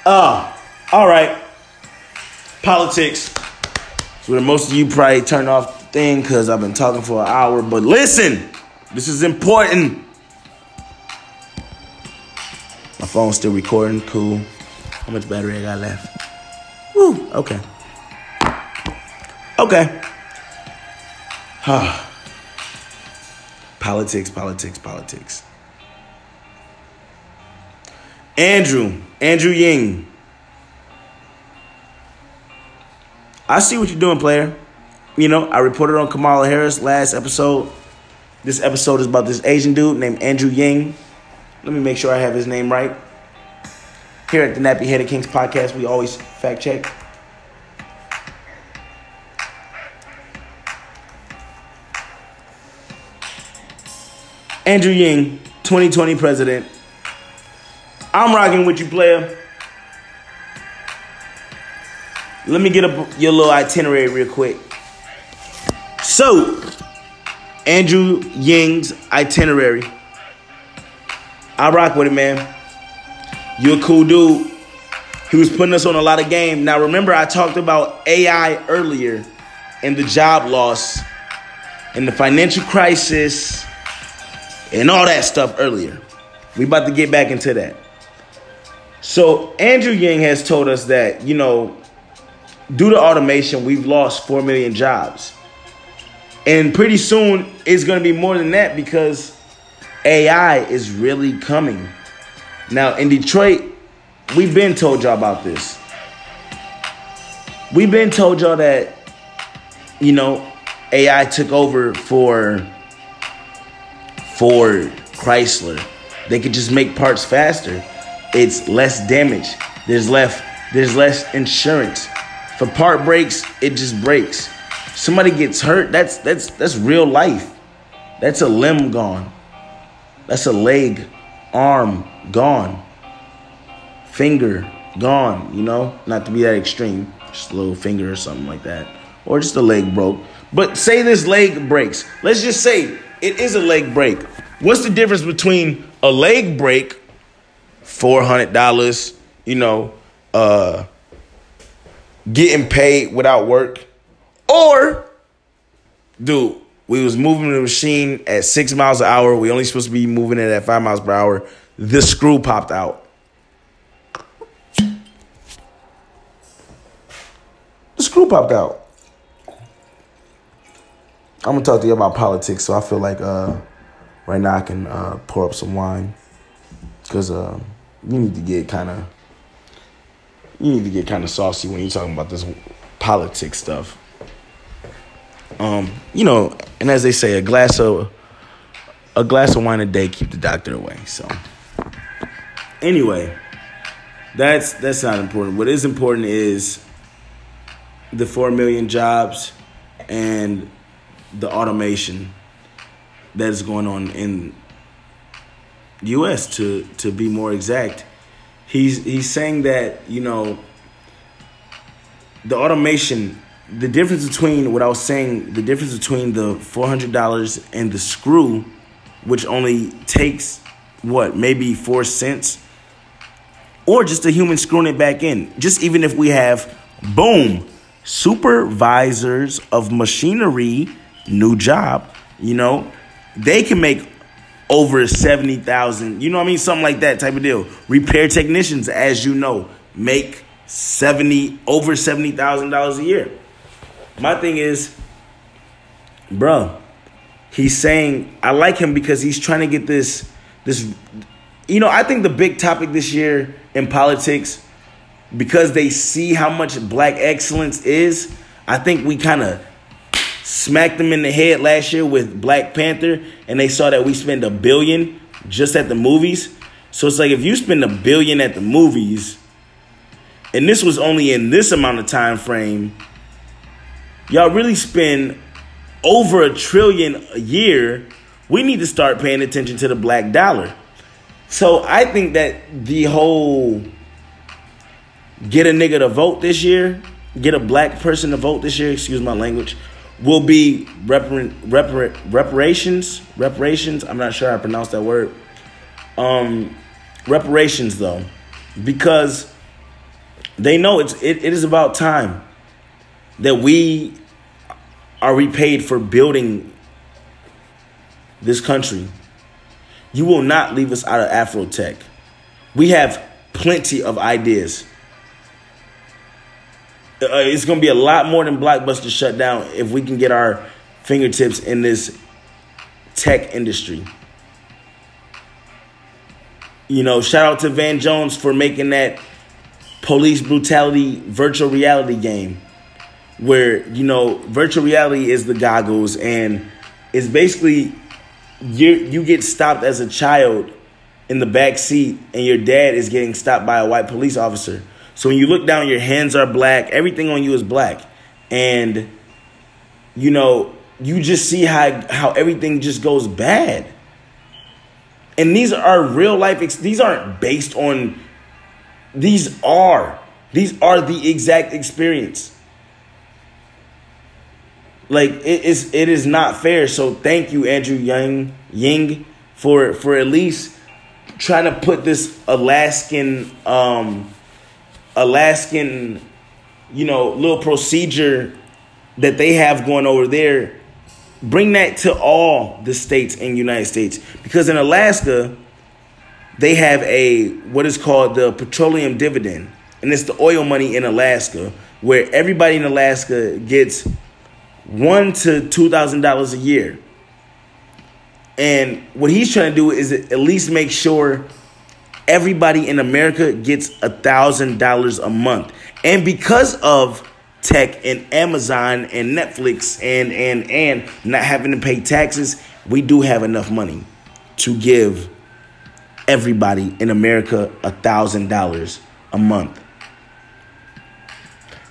Ah, uh, all right. Politics. So where most of you probably turned off thing, because I've been talking for an hour, but listen, this is important. My phone's still recording. Cool. How much battery I got left? Woo. Okay. Okay. Huh. Politics, politics, politics. Andrew, Andrew Yang. I see what you're doing, player. You know, I reported on Kamala Harris last episode. This episode is about this Asian dude named Andrew Yang. Let me make sure I have his name right. Here at the Nappy Headed Kings podcast, we always fact check. Andrew Yang, twenty twenty president. I'm rocking with you, player. Let me get up your little itinerary real quick. So, Andrew Yang's itinerary. I rock with it, man. You're a cool dude. He was putting us on a lot of game. Now, remember, I talked about A I earlier and the job loss and the financial crisis and all that stuff earlier. We about to get back into that. So Andrew Yang has told us that, you know, due to automation, we've lost four million jobs. And pretty soon, it's going to be more than that because A I is really coming. Now, in Detroit, we've been told y'all about this. We've been told y'all that, you know, A I took over for Ford, Chrysler. They could just make parts faster. It's less damage. There's less, there's less insurance. For part breaks, it just breaks. Somebody gets hurt. That's that's that's real life. That's a limb gone. That's a leg, arm gone. Finger gone, you know? Not to be that extreme. Just a little finger or something like that. Or just a leg broke. But say this leg breaks. Let's just say it is a leg break. What's the difference between a leg break, four hundred dollars, you know, uh, getting paid without work, or, dude, we was moving the machine at six miles an hour. We only supposed to be moving it at five miles per hour. The screw popped out. The screw popped out. I'm going to talk to you about politics, so I feel like uh, right now I can uh, pour up some wine. Because uh, you need to get kind of, you need to get kind of saucy when you're talking about this politics stuff. Um, you know, and as they say, a glass of, a glass of wine a day keep the doctor away. So, anyway, that's that's not important. What is important is the four million jobs and the automation that is going on in U S to to be more exact. He's he's saying that, you know, the automation, the difference between what I was saying, the difference between the four hundred dollars and the screw, which only takes what, maybe four cents, or just a human screwing it back in. Just even if we have, boom, supervisors of machinery, new job, you know, they can make over seventy thousand, you know what I mean? Something like that type of deal. Repair technicians, as you know, make seventy over seventy thousand dollars a year. My thing is, bro, he's saying, I like him because he's trying to get this, this, you know, I think the big topic this year in politics, because they see how much black excellence is, I think we kind of smacked them in the head last year with Black Panther, and they saw that we spend a billion just at the movies. So it's like if you spend a billion at the movies, and this was only in this amount of time frame, y'all really spend over a trillion a year. We need to start paying attention to the black dollar. So I think that the whole get a nigga to vote this year, get a black person to vote this year, excuse my language, will be repar- repar- reparations. Reparations. I'm not sure I pronounced that word. Um, reparations, though, because they know it's it, it is about time that we are repaid for building this country. You will not leave us out of Afrotech. We have plenty of ideas. Uh, it's going to be a lot more than Blockbuster shut down if we can get our fingertips in this tech industry. You know, shout out to Van Jones for making that police brutality virtual reality game where, you know, virtual reality is the goggles and it's basically you you get stopped as a child in the back seat and your dad is getting stopped by a white police officer. So when you look down, your hands are black. Everything on you is black. And, you know, you just see how how everything just goes bad. And these are real life. Ex- these aren't based on. These are. These are the exact experience. Like, it is it is not fair. So thank you, Andrew Yang, Ying, for for at least trying to put this Alaskan, um, Alaskan, you know, little procedure that they have going over there, bring that to all the states in the United States. Because in Alaska, they have a what is called the petroleum dividend. And it's the oil money in Alaska, where everybody in Alaska gets one to two thousand dollars a year. And what he's trying to do is at least make sure everybody in America gets one thousand dollars a month. And because of tech and Amazon and Netflix and, and, and not having to pay taxes, we do have enough money to give everybody in America one thousand dollars a month.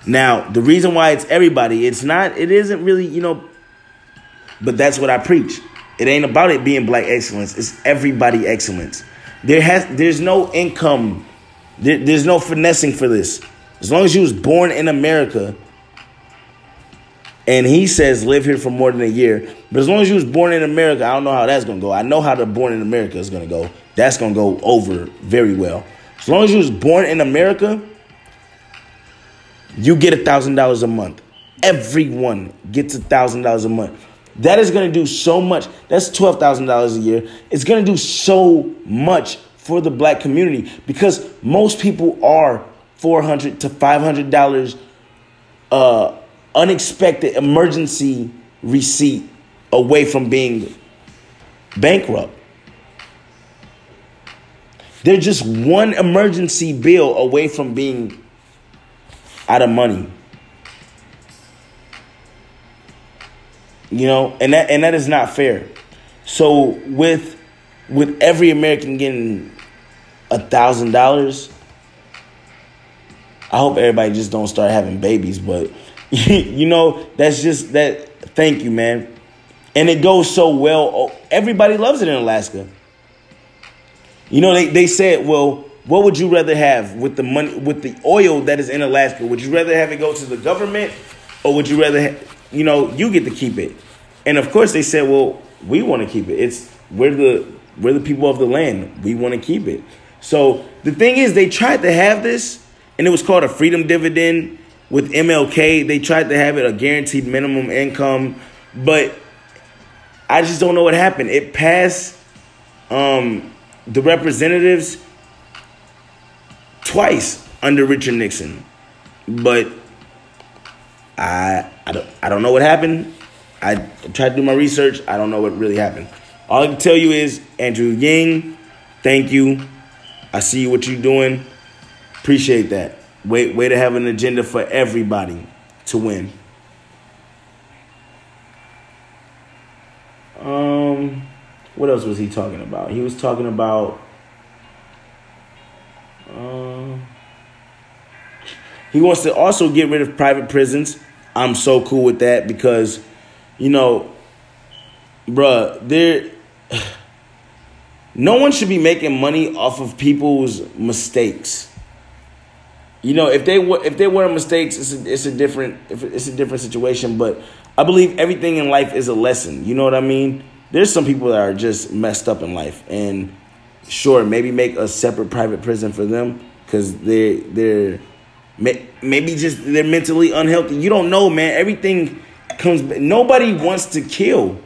Now, the reason why it's everybody, it's not, it isn't really, you know, but that's what I preach. It ain't about it being black excellence. It's everybody excellence. There has, there's no income. There, there's no finessing for this. As long as you was born in America, and he says live here for more than a year, but as long as you was born in America, I don't know how that's going to go. I know how the born in America is going to go. That's going to go over very well. As long as you was born in America, you get one thousand dollars a month. Everyone gets one thousand dollars a month. That is going to do so much. That's twelve thousand dollars a year. It's going to do so much for the black community because most people are four hundred dollars to five hundred dollars uh, unexpected emergency receipt away from being bankrupt. They're just one emergency bill away from being out of money. You know, and that and that is not fair. So with with every American getting one thousand dollars, I hope everybody just don't start having babies. But, you know, that's just that. Thank you, man. And it goes so well. Everybody loves it in Alaska. You know, they, they said, well, what would you rather have with the money, with the oil that is in Alaska? Would you rather have it go to the government or would you rather have, you know, you get to keep it? And of course they said, well, we want to keep it. It's we're the we're the people of the land. We want to keep it. So the thing is, they tried to have this and it was called a freedom dividend with M L K. They tried to have it a guaranteed minimum income. But I just don't know what happened. It passed um, the representatives twice under Richard Nixon. But I I don't I don't know what happened. I tried to do my research. I don't know what really happened. All I can tell you is, Andrew Yang, thank you. I see what you're doing. Appreciate that. Way, way to have an agenda for everybody to win. Um, what else was he talking about? He was talking about. Uh, he wants to also get rid of private prisons. I'm so cool with that because, you know, bruh, there. No one should be making money off of people's mistakes. You know, if they were if there were mistakes, it's a, it's a different it's a different situation. But I believe everything in life is a lesson. You know what I mean? There's some people that are just messed up in life, and sure, maybe make a separate private prison for them because they they're maybe just they're mentally unhealthy. You don't know, man. Everything comes. Nobody wants to kill.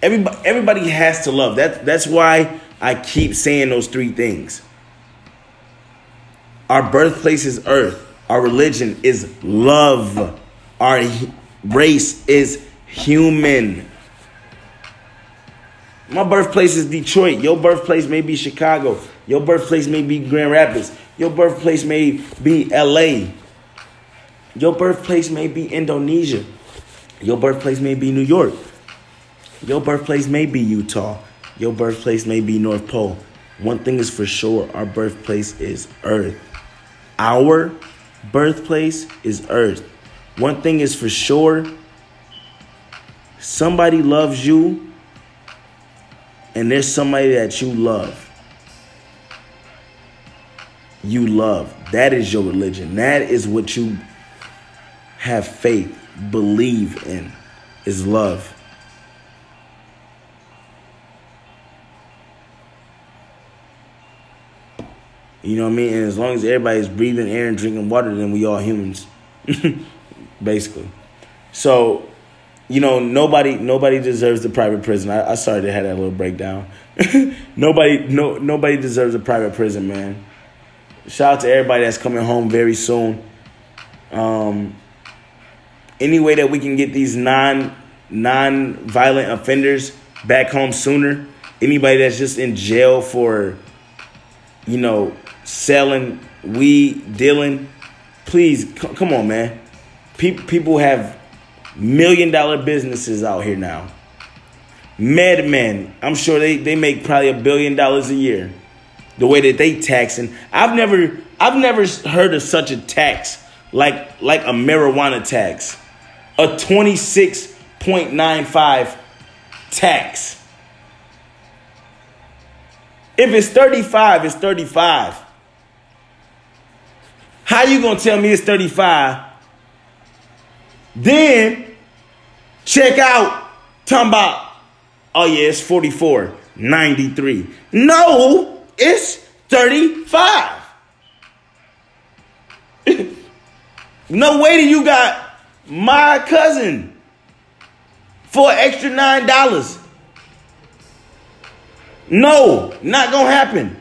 Everybody everybody has to love. That that's why I keep saying those three things. Our birthplace is earth. Our religion is love. Our race is human. My birthplace is Detroit. Your birthplace may be Chicago. Your birthplace may be Grand Rapids. Your birthplace may be L A. Your birthplace may be Indonesia. Your birthplace may be New York. Your birthplace may be Utah. Your birthplace may be North Pole. One thing is for sure, our birthplace is Earth. Our birthplace is Earth. One thing is for sure, somebody loves you, and there's somebody that you love. You love. That is your religion. That is what you have faith, believe in, is love. You know what I mean? And as long as everybody's breathing air and drinking water, then we all humans, basically. So, you know, nobody nobody deserves a private prison. I, I sorry to have that little breakdown. nobody no nobody deserves a private prison, man. Shout out to everybody that's coming home very soon. Um, any way that we can get these non non-violent offenders back home sooner. Anybody that's just in jail for, you know, selling weed, dealing, please, c- come on, man. Pe- people have million dollar businesses out here now. Medmen, I'm sure they, they make probably a billion dollars a year. The way that they taxing, I've never I've never heard of such a tax like like a marijuana tax, a twenty-six point nine five tax. If it's thirty-five, it's thirty-five. How you gonna tell me it's thirty-five? Then check out Tumbop. Oh yeah, it's forty-four ninety-three. No, it's thirty-five. No way that you got my cousin for an extra nine dollars. No, not gonna happen.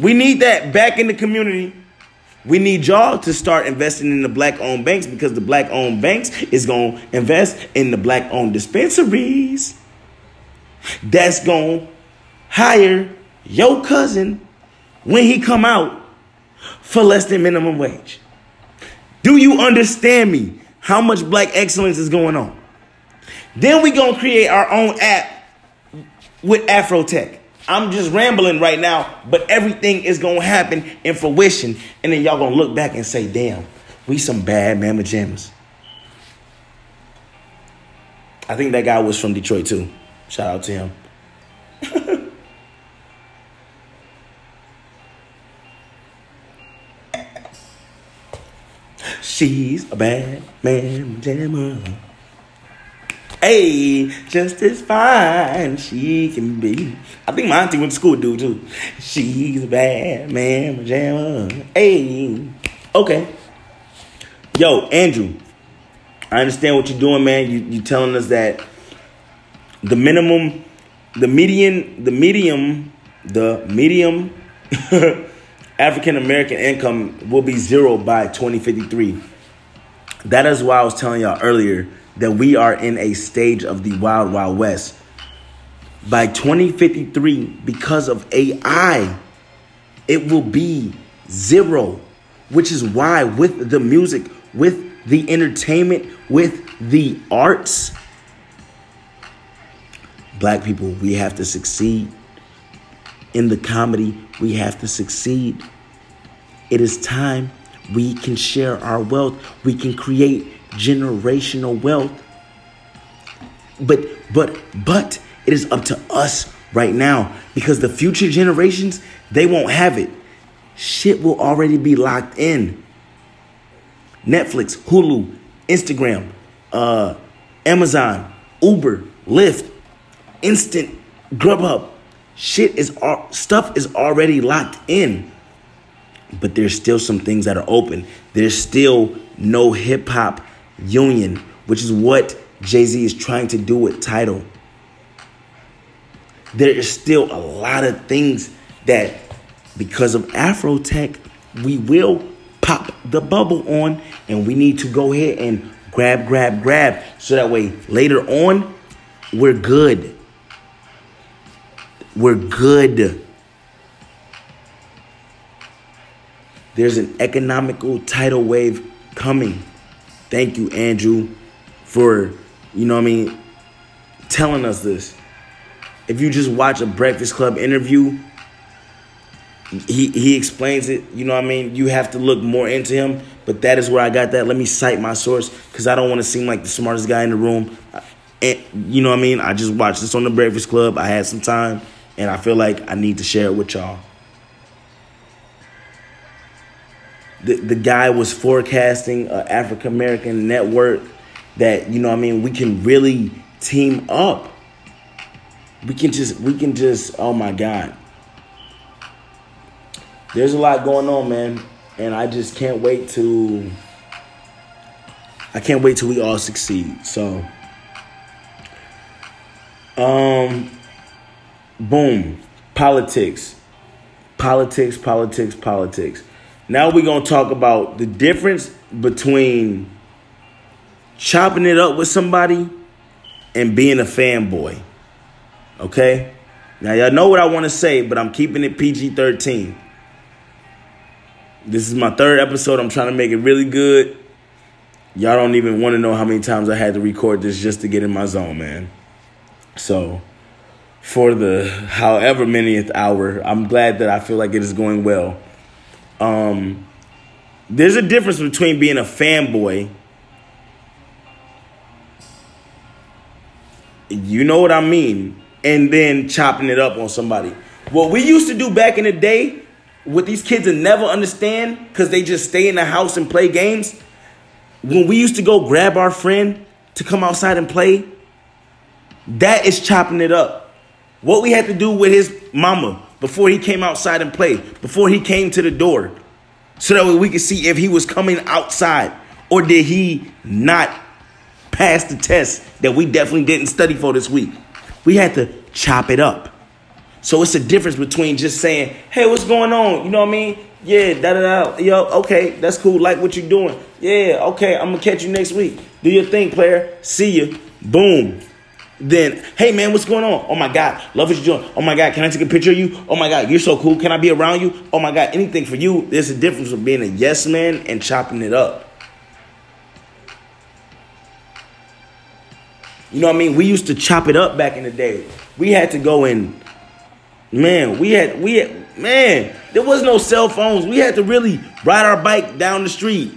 We need that back in the community. We need y'all to start investing in the black-owned banks, because the black-owned banks is gonna invest in the black-owned dispensaries. That's gonna hire your cousin when he come out for less than minimum wage. Do you understand me? How much black excellence is going on? Then we gonna create our own app with Afrotech. I'm just rambling right now, but everything is going to happen in fruition. And then y'all going to look back and say, damn, we some bad mamma jammas. I think that guy was from Detroit too. Shout out to him. She's a bad mamma jamma. Hey, just as fine she can be. I think my auntie went to school, dude, too. She's a bad mamma jamma. Hey. Okay. Yo, Andrew, I understand what you're doing, man. You you telling us that the minimum, the median, the medium, the medium African-American income will be zero by twenty fifty-three. That is why I was telling y'all earlier that we are in a stage of the wild, wild west. By twenty fifty-three, because of A I, it will be zero, which is why with the music, with the entertainment, with the arts, black people, we have to succeed. In the comedy, we have to succeed. It is time we can share our wealth. We can create generational wealth. But but but it is up to us right now, because the future generations, they won't have it. Shit will already be locked in. Netflix, Hulu, Instagram, uh, Amazon, Uber, Lyft, Instant, Grubhub. Shit is all, stuff is already locked in. But there's still some things that are open. There's still no hip hop union, which is what Jay-Z is trying to do with Tidal. There is still a lot of things that, because of Afrotech, we will pop the bubble on, and we need to go ahead and grab, grab, grab, so that way later on, we're good. We're good. There's an economical tidal wave coming. Thank you, Andrew, for, you know what I mean, telling us this. If you just watch a Breakfast Club interview, he he explains it. You know what I mean? You have to look more into him. But that is where I got that. Let me cite my source because I don't want to seem like the smartest guy in the room. And, you know what I mean? I just watched this on the Breakfast Club. I had some time, and I feel like I need to share it with y'all. The, the guy was forecasting an African-American network that, you know what I mean, we can really team up. We can just, we can just, oh, my God. There's a lot going on, man. And I just can't wait to, I can't wait till we all succeed. So, um, boom, politics, politics, politics, politics. Now we're going to talk about the difference between chopping it up with somebody and being a fanboy. Okay? Now, y'all know what I want to say, but I'm keeping it P G thirteen. This is my third episode. I'm trying to make it really good. Y'all don't even want to know how many times I had to record this just to get in my zone, man. So, for the however manyth hour, I'm glad that I feel like it is going well. Um, there's a difference between being a fanboy. You know what I mean? And then chopping it up on somebody. What we used to do back in the day, what these kids will never understand because they just stay in the house and play games. When we used to go grab our friend to come outside and play, that is chopping it up. What we had to do with his mama before he came outside and played, before he came to the door, so that way we could see if he was coming outside or did he not pass the test that we definitely didn't study for this week. We had to chop it up. So it's a difference between just saying, hey, what's going on? You know what I mean? Yeah, da-da-da. Yo, okay, that's cool. Like what you're doing. Yeah, okay, I'm going to catch you next week. Do your thing, player. See you. Boom. Then, hey, man, what's going on? Oh, my God. Love what you're doing. Oh, my God. Can I take a picture of you? Oh, my God. You're so cool. Can I be around you? Oh, my God. Anything for you. There's a difference with being a yes man and chopping it up. You know what I mean? We used to chop it up back in the day. We had to go and, man, we had, we had, man, there was no cell phones. We had to really ride our bike down the street,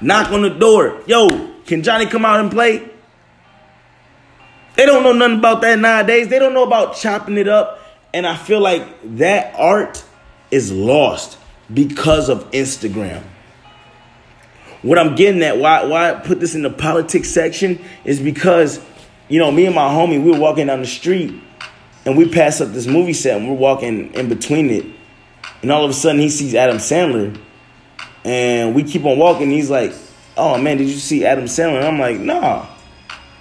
knock on the door. Yo, can Johnny come out and play? They don't know nothing about that nowadays. They don't know about chopping it up. And I feel like that art is lost because of Instagram. What I'm getting at, why, why I put this in the politics section is because, you know, me and my homie, we were walking down the street and we passed up this movie set and we're walking in between it. And all of a sudden he sees Adam Sandler and we keep on walking. He's like, oh, man, did you see Adam Sandler? And I'm like, nah.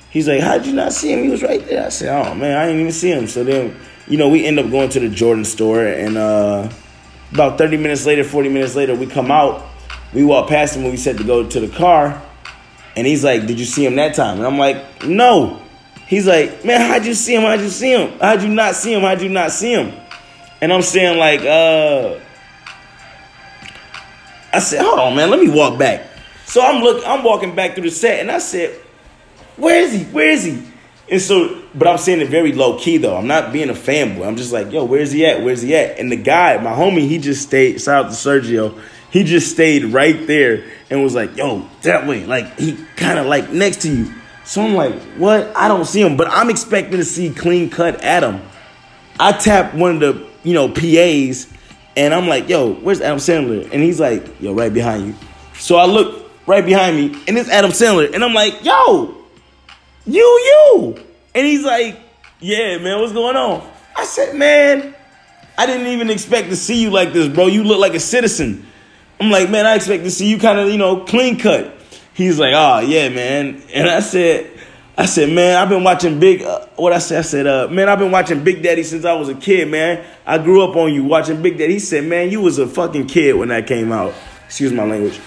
He's like, how did you not see him? He was right there. I said, oh, man, I didn't even see him. So then, you know, we end up going to the Jordan store. And uh, about thirty minutes later, forty minutes later, we come out. We walk past him when we said to go to the car. And he's like, did you see him that time? And I'm like, no. He's like, man, how'd you see him? How'd you see him? How'd you not see him? How'd you not see him? And I'm saying like, uh, I said, hold on, man, let me walk back. So I'm look, I'm walking back through the set. And I said, where is he? Where is he? And so, but I'm saying it very low key though. I'm not being a fanboy. I'm just like, yo, where's he at? Where's he at? And the guy, my homie, he just stayed. Shout out to Sergio. He just stayed right there and was like, yo, that way. Like he kind of like next to you. So I'm like, what? I don't see him, but I'm expecting to see clean cut Adam. I tap one of the, you know, P As and I'm like, yo, where's Adam Sandler? And he's like, yo, right behind you. So I look right behind me and it's Adam Sandler. And I'm like, yo. You, you. And he's like, yeah, man, what's going on? I said, man, I didn't even expect to see you like this, bro. You look like a citizen. I'm like, man, I expect to see you kind of, you know, clean cut. He's like, oh, yeah, man. And I said, I said, man, I've been watching Big, uh, what I said, I said, uh, man, I've been watching Big Daddy since I was a kid, man. I grew up on you watching Big Daddy. He said, man, you was a fucking kid when that came out. Excuse my language.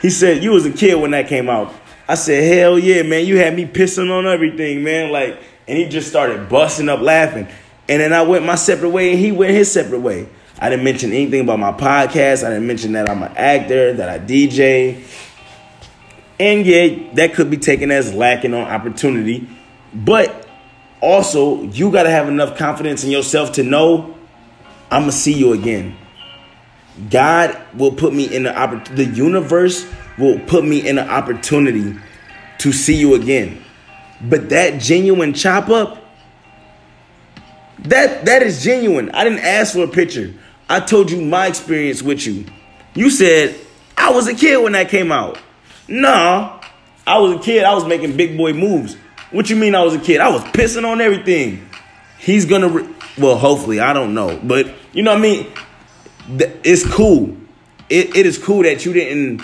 He said, you was a kid when that came out. I said, hell yeah, man, you had me pissing on everything, man. Like, and he just started busting up laughing. And then I went my separate way and he went his separate way. I didn't mention anything about my podcast. I didn't mention that I'm an actor, that I D J. And yeah, that could be taken as lacking on opportunity. But also, you got to have enough confidence in yourself to know, I'm going to see you again. God will put me in the opportunity. The universe will put me in the opportunity to see you again. But that genuine chop up, That that is genuine. I didn't ask for a picture. I told you my experience with you. You said, I was a kid when that came out. Nah, I was a kid. I was making big boy moves. What you mean I was a kid? I was pissing on everything. He's gonna, re- well, hopefully, I don't know. But you know what I mean? It's cool. It, it is cool that you didn't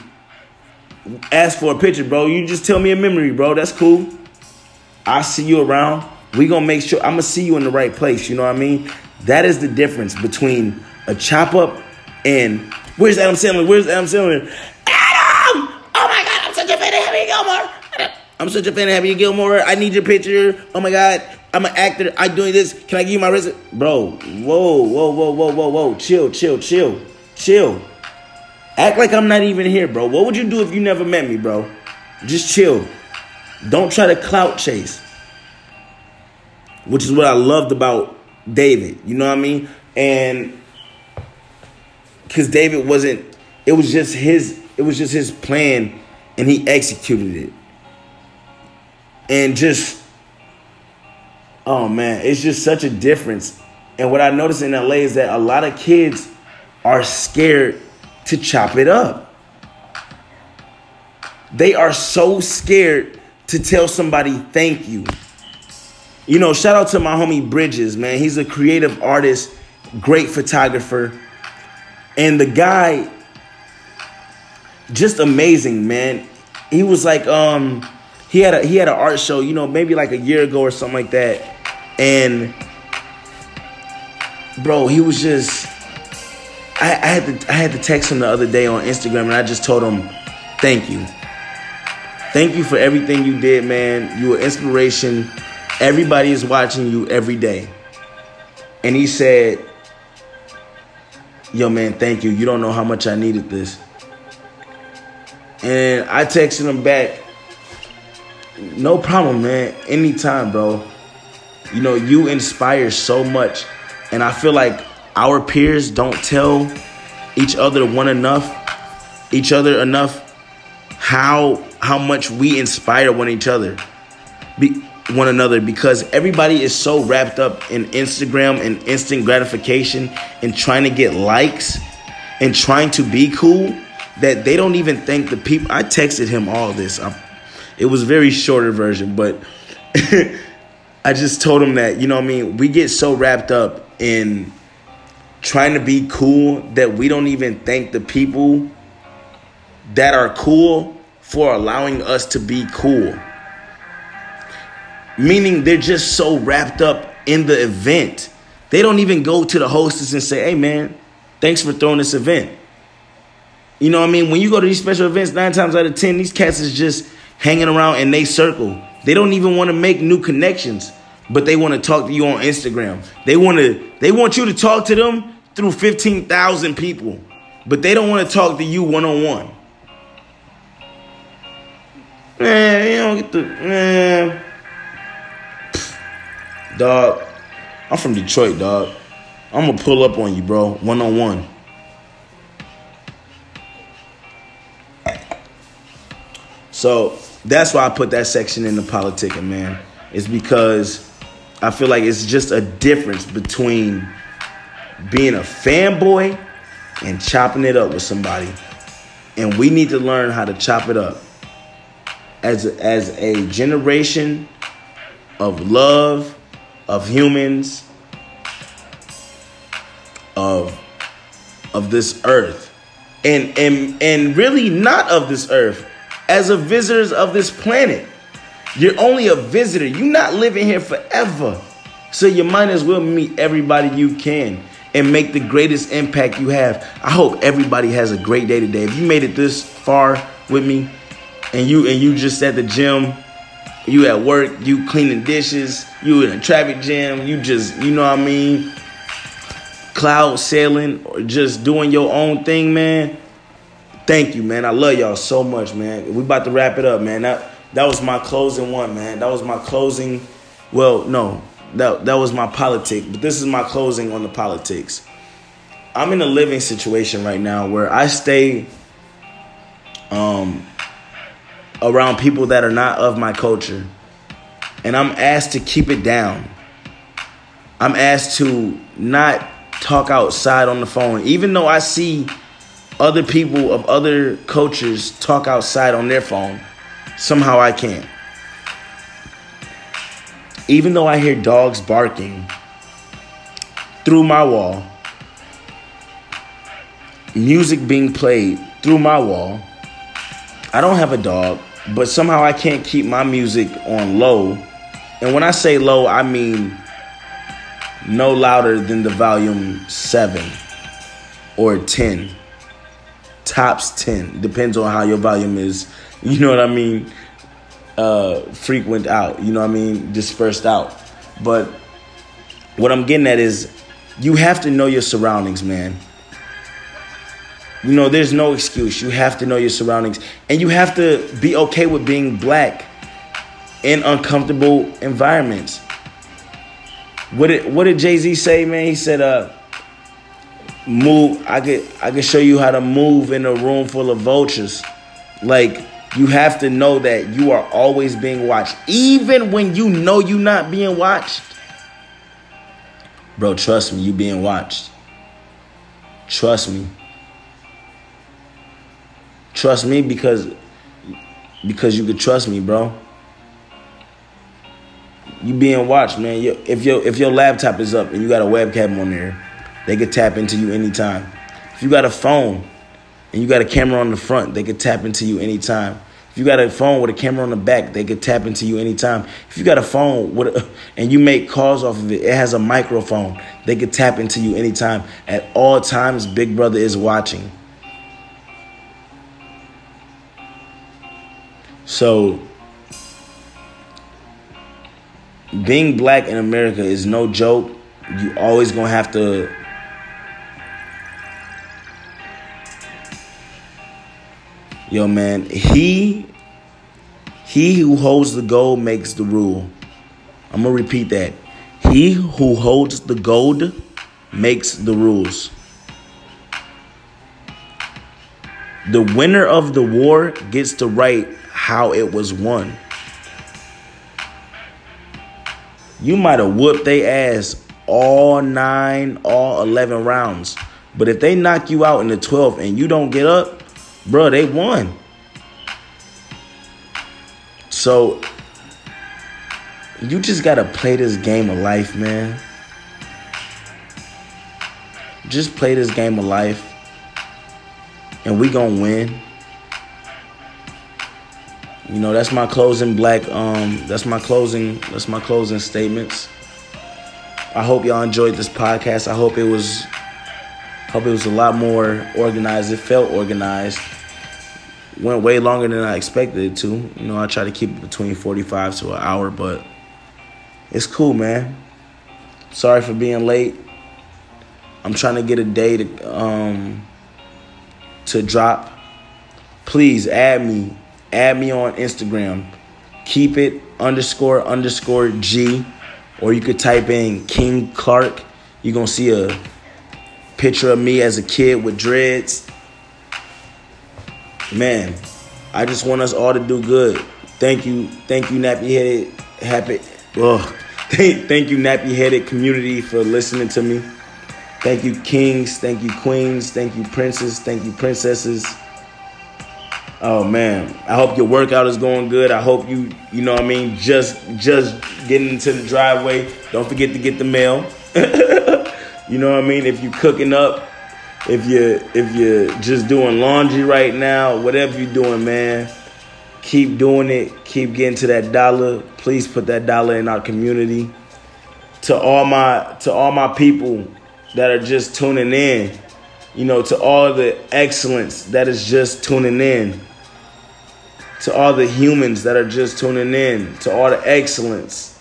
ask for a picture, bro. You just tell me a memory, bro. That's cool. I see you around. We gonna make sure I'm gonna see you in the right place. You know what I mean? That is the difference between a chop up and where's Adam Sandler? Where's Adam Sandler? Adam! Oh my God! I'm such a fan of Happy Gilmore. I'm such a fan of Happy Gilmore. I need your picture. Oh my God! I'm an actor. I'm doing this. Can I give you my resume, bro? Whoa, whoa, whoa, whoa, whoa, whoa! Chill, chill, chill, chill. Act like I'm not even here, bro. What would you do if you never met me, bro? Just chill. Don't try to clout chase. Which is what I loved about David. You know what I mean? And because David wasn't, it was just his, it was just his plan and he executed it. And just, oh man, it's just such a difference. And what I noticed in L A is that a lot of kids are scared to chop it up. They are so scared to tell somebody thank you. You know, shout out to my homie Bridges, man. He's a creative artist, great photographer. And the guy, just amazing, man. He was like, um, he had a he had an art show, you know, maybe like a year ago or something like that. And bro, he was just I, I had to I had to text him the other day on Instagram and I just told him, thank you. Thank you for everything you did, man. You were inspiration. Everybody is watching you every day. And he said, yo, man, thank you. You don't know how much I needed this. And I texted him back, no problem, man. Anytime, bro. You know, you inspire so much. And I feel like our peers don't tell each other one enough, each other enough how how much we inspire one each other. Be- one another because everybody is so wrapped up in Instagram and instant gratification and trying to get likes and trying to be cool that they don't even thank the people. I texted him all this. I, it was a very shorter version, but I just told him that, you know what I mean? We get so wrapped up in trying to be cool that we don't even thank the people that are cool for allowing us to be cool. Meaning they're just so wrapped up in the event. They don't even go to the hostess and say, hey, man, thanks for throwing this event. You know what I mean? When you go to these special events, nine times out of ten, these cats is just hanging around in they circle. They don't even want to make new connections, but they want to talk to you on Instagram. They want to, they want you to talk to them through fifteen thousand people, but they don't want to talk to you one-on-one. Man, you don't get the... Man. Dog, I'm from Detroit, dog. I'm gonna pull up on you, bro, one on one. So that's why I put that section in the politicking, man. It's because I feel like it's just a difference between being a fanboy and chopping it up with somebody, and we need to learn how to chop it up as a, as a generation of love. Of humans, of of this earth, and and and really not of this earth, as a visitors of this planet. You're only a visitor. You're not living here forever, so you might as well meet everybody you can and make the greatest impact you have. I hope everybody has a great day today. If you made it this far with me, and you and you just at the gym. You at work, you cleaning dishes, you in a traffic jam, you just, you know what I mean, cloud sailing or just doing your own thing, man. Thank you, man. I love y'all so much, man. We about to wrap it up, man. That that was my closing one, man. That was my closing. Well, no, that that was my politic, but this is my closing on the politics. I'm in a living situation right now where I stay um, around people that are not of my culture, and I'm asked to keep it down. I'm asked to not talk outside on the phone, even though I see other people of other cultures talk outside on their phone. Somehow I can't. Even though I hear dogs barking through my wall, music being played through my wall, I don't have a dog, but somehow I can't keep my music on low. And when I say low, I mean no louder than the volume seven or ten. Tops ten. Depends on how your volume is, you know what I mean, uh, frequent out, you know what I mean, dispersed out. But what I'm getting at is you have to know your surroundings, man. You know, there's no excuse. You have to know your surroundings. And you have to be okay with being black in uncomfortable environments. What did, what did Jay-Z say, man? He said, uh, Move. I could I could show you how to move in a room full of vultures. Like, you have to know that you are always being watched, even when you know you're not being watched. Bro, trust me, you being watched. Trust me. Trust me because because you could trust me, bro. You being watched, man. If your if your laptop is up and you got a webcam on there, they could tap into you anytime. If you got a phone and you got a camera on the front, they could tap into you anytime. If you got a phone with a camera on the back, they could tap into you anytime. If you got a phone with a, and you make calls off of it, it has a microphone, they could tap into you anytime. At all times, Big Brother is watching. So, being black in America is no joke. You always gonna have to Yo, man, he he who holds the gold makes the rule. I'm going to repeat that. He who holds the gold makes the rules. The winner of the war gets to write how it was won. You might have whooped their ass all nine, all eleven rounds. But if they knock you out in the twelfth and you don't get up, bro, they won. So you just gotta play this game of life, man. Just play this game of life, and we gonna win. You know, that's my closing black. Um, that's my closing. That's my closing statements. I hope y'all enjoyed this podcast. I hope it was. Hope it was a lot more organized. It felt organized. Went way longer than I expected it to. You know, I try to keep it between forty-five to an hour, but it's cool, man. Sorry for being late. I'm trying to get a day to um to drop. Please add me. Add me on Instagram. Keep it underscore underscore G. Or you could type in King Clark. You're going to see a picture of me as a kid with dreads. Man, I just want us all to do good. Thank you, thank you, Nappy Headed, happy. Ugh. Thank, thank you, Nappy Headed community for listening to me. Thank you, kings. Thank you, queens. Thank you, princes. Thank you, princesses. Oh man, I hope your workout is going good. I hope you, you know what I mean, just just getting into the driveway. Don't forget to get the mail. You know what I mean? If you're cooking up, if you if you're just doing laundry right now, whatever you're doing, man, keep doing it. Keep getting to that dollar. Please put that dollar in our community. To all my to all my people that are just tuning in, you know, to all the excellence that is just tuning in, to all the humans that are just tuning in, to all the excellence.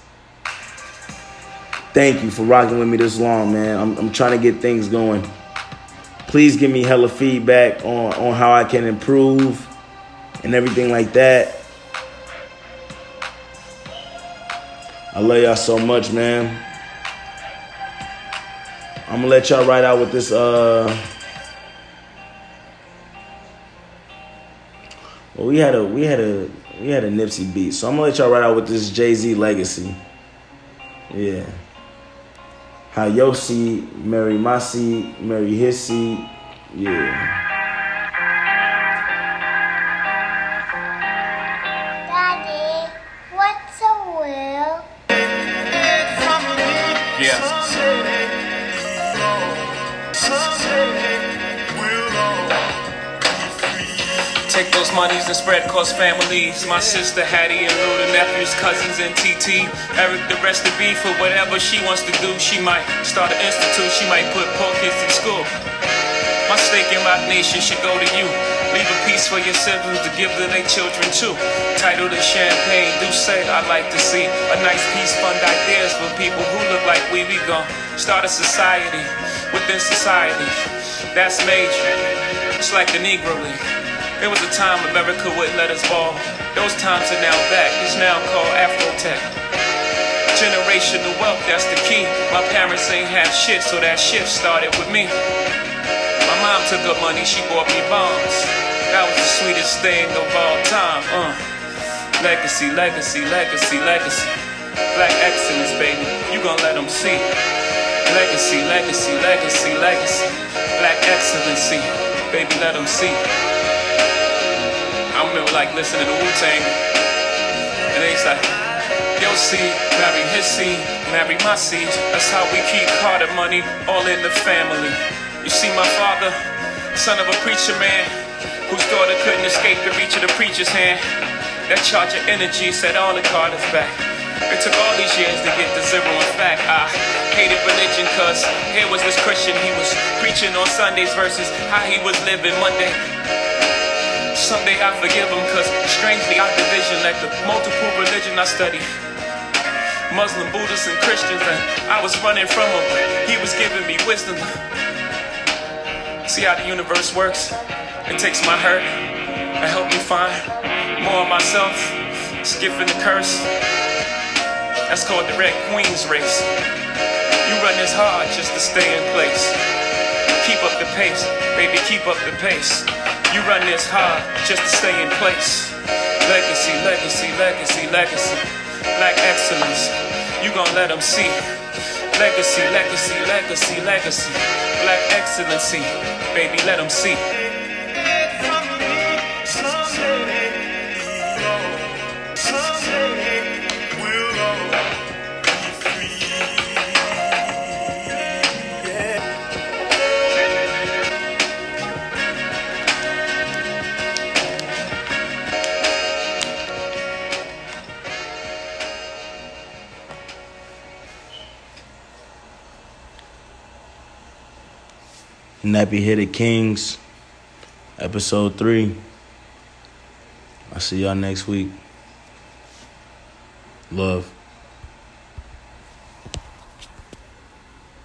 Thank you for rocking with me this long, man. I'm, I'm trying to get things going. Please give me hella feedback on, on how I can improve and everything like that. I love y'all so much, man. I'm gonna let y'all ride out with this. Uh, well, we had a we had a we had a Nipsey beat, so I'm gonna let y'all ride out with this Jay-Z legacy. Yeah. How your seed, marry my seed, marry his seed. Yeah. Daddy, what's a will? Yeah. Take those monies and spread across families. My sister Hattie and Lou, the nephews, cousins, and T T. Eric, the rest of B for whatever she wants to do. She might start an institute. She might put poor kids in school. My stake in Roc Nation should go to you. Leave a piece for your siblings to give to their children too. Tidal to champagne, do say I'd like to see a nice piece, fund ideas for people who look like we. We gon' start a society within society. That's major. It's like the Negro League. There was a time America wouldn't let us ball. Those times are now back. It's now called Afrotech. Generational wealth, that's the key. My parents ain't have shit, so that shift started with me. My mom took up money, she bought me bonds. That was the sweetest thing of all time. Uh. Legacy, legacy, legacy, legacy. Black excellence, baby, you gon' let them see. Legacy, legacy, legacy, legacy. Black excellency, baby, let them see. I remember like listening to Wu-Tang, and they used to like, your seed, marry his seed, marry my seed. That's how we keep Cardo money all in the family. You see my father, son of a preacher man, whose daughter couldn't escape the reach of the preacher's hand. That charge of energy set all the Cardos back. It took all these years to get to zero. In fact, I hated religion, cause here was this Christian, he was preaching on Sundays versus how he was living Monday. Someday I forgive him, cause strangely our division, like the multiple religion I studied. Muslim, Buddhists, and Christians, and I was running from him. He was giving me wisdom. See how the universe works? It takes my hurt and help me find more of myself. Skipping the curse. That's called the Red Queen's race. You run this hard just to stay in place. Keep up the pace, baby, keep up the pace. You run this hard just to stay in place. Legacy, legacy, legacy, legacy. Black excellence, you gon' let them see. Legacy, legacy, legacy, legacy. Black excellency, baby, let them see. Nappy Headed Kings, episode three. I'll see y'all next week. Love.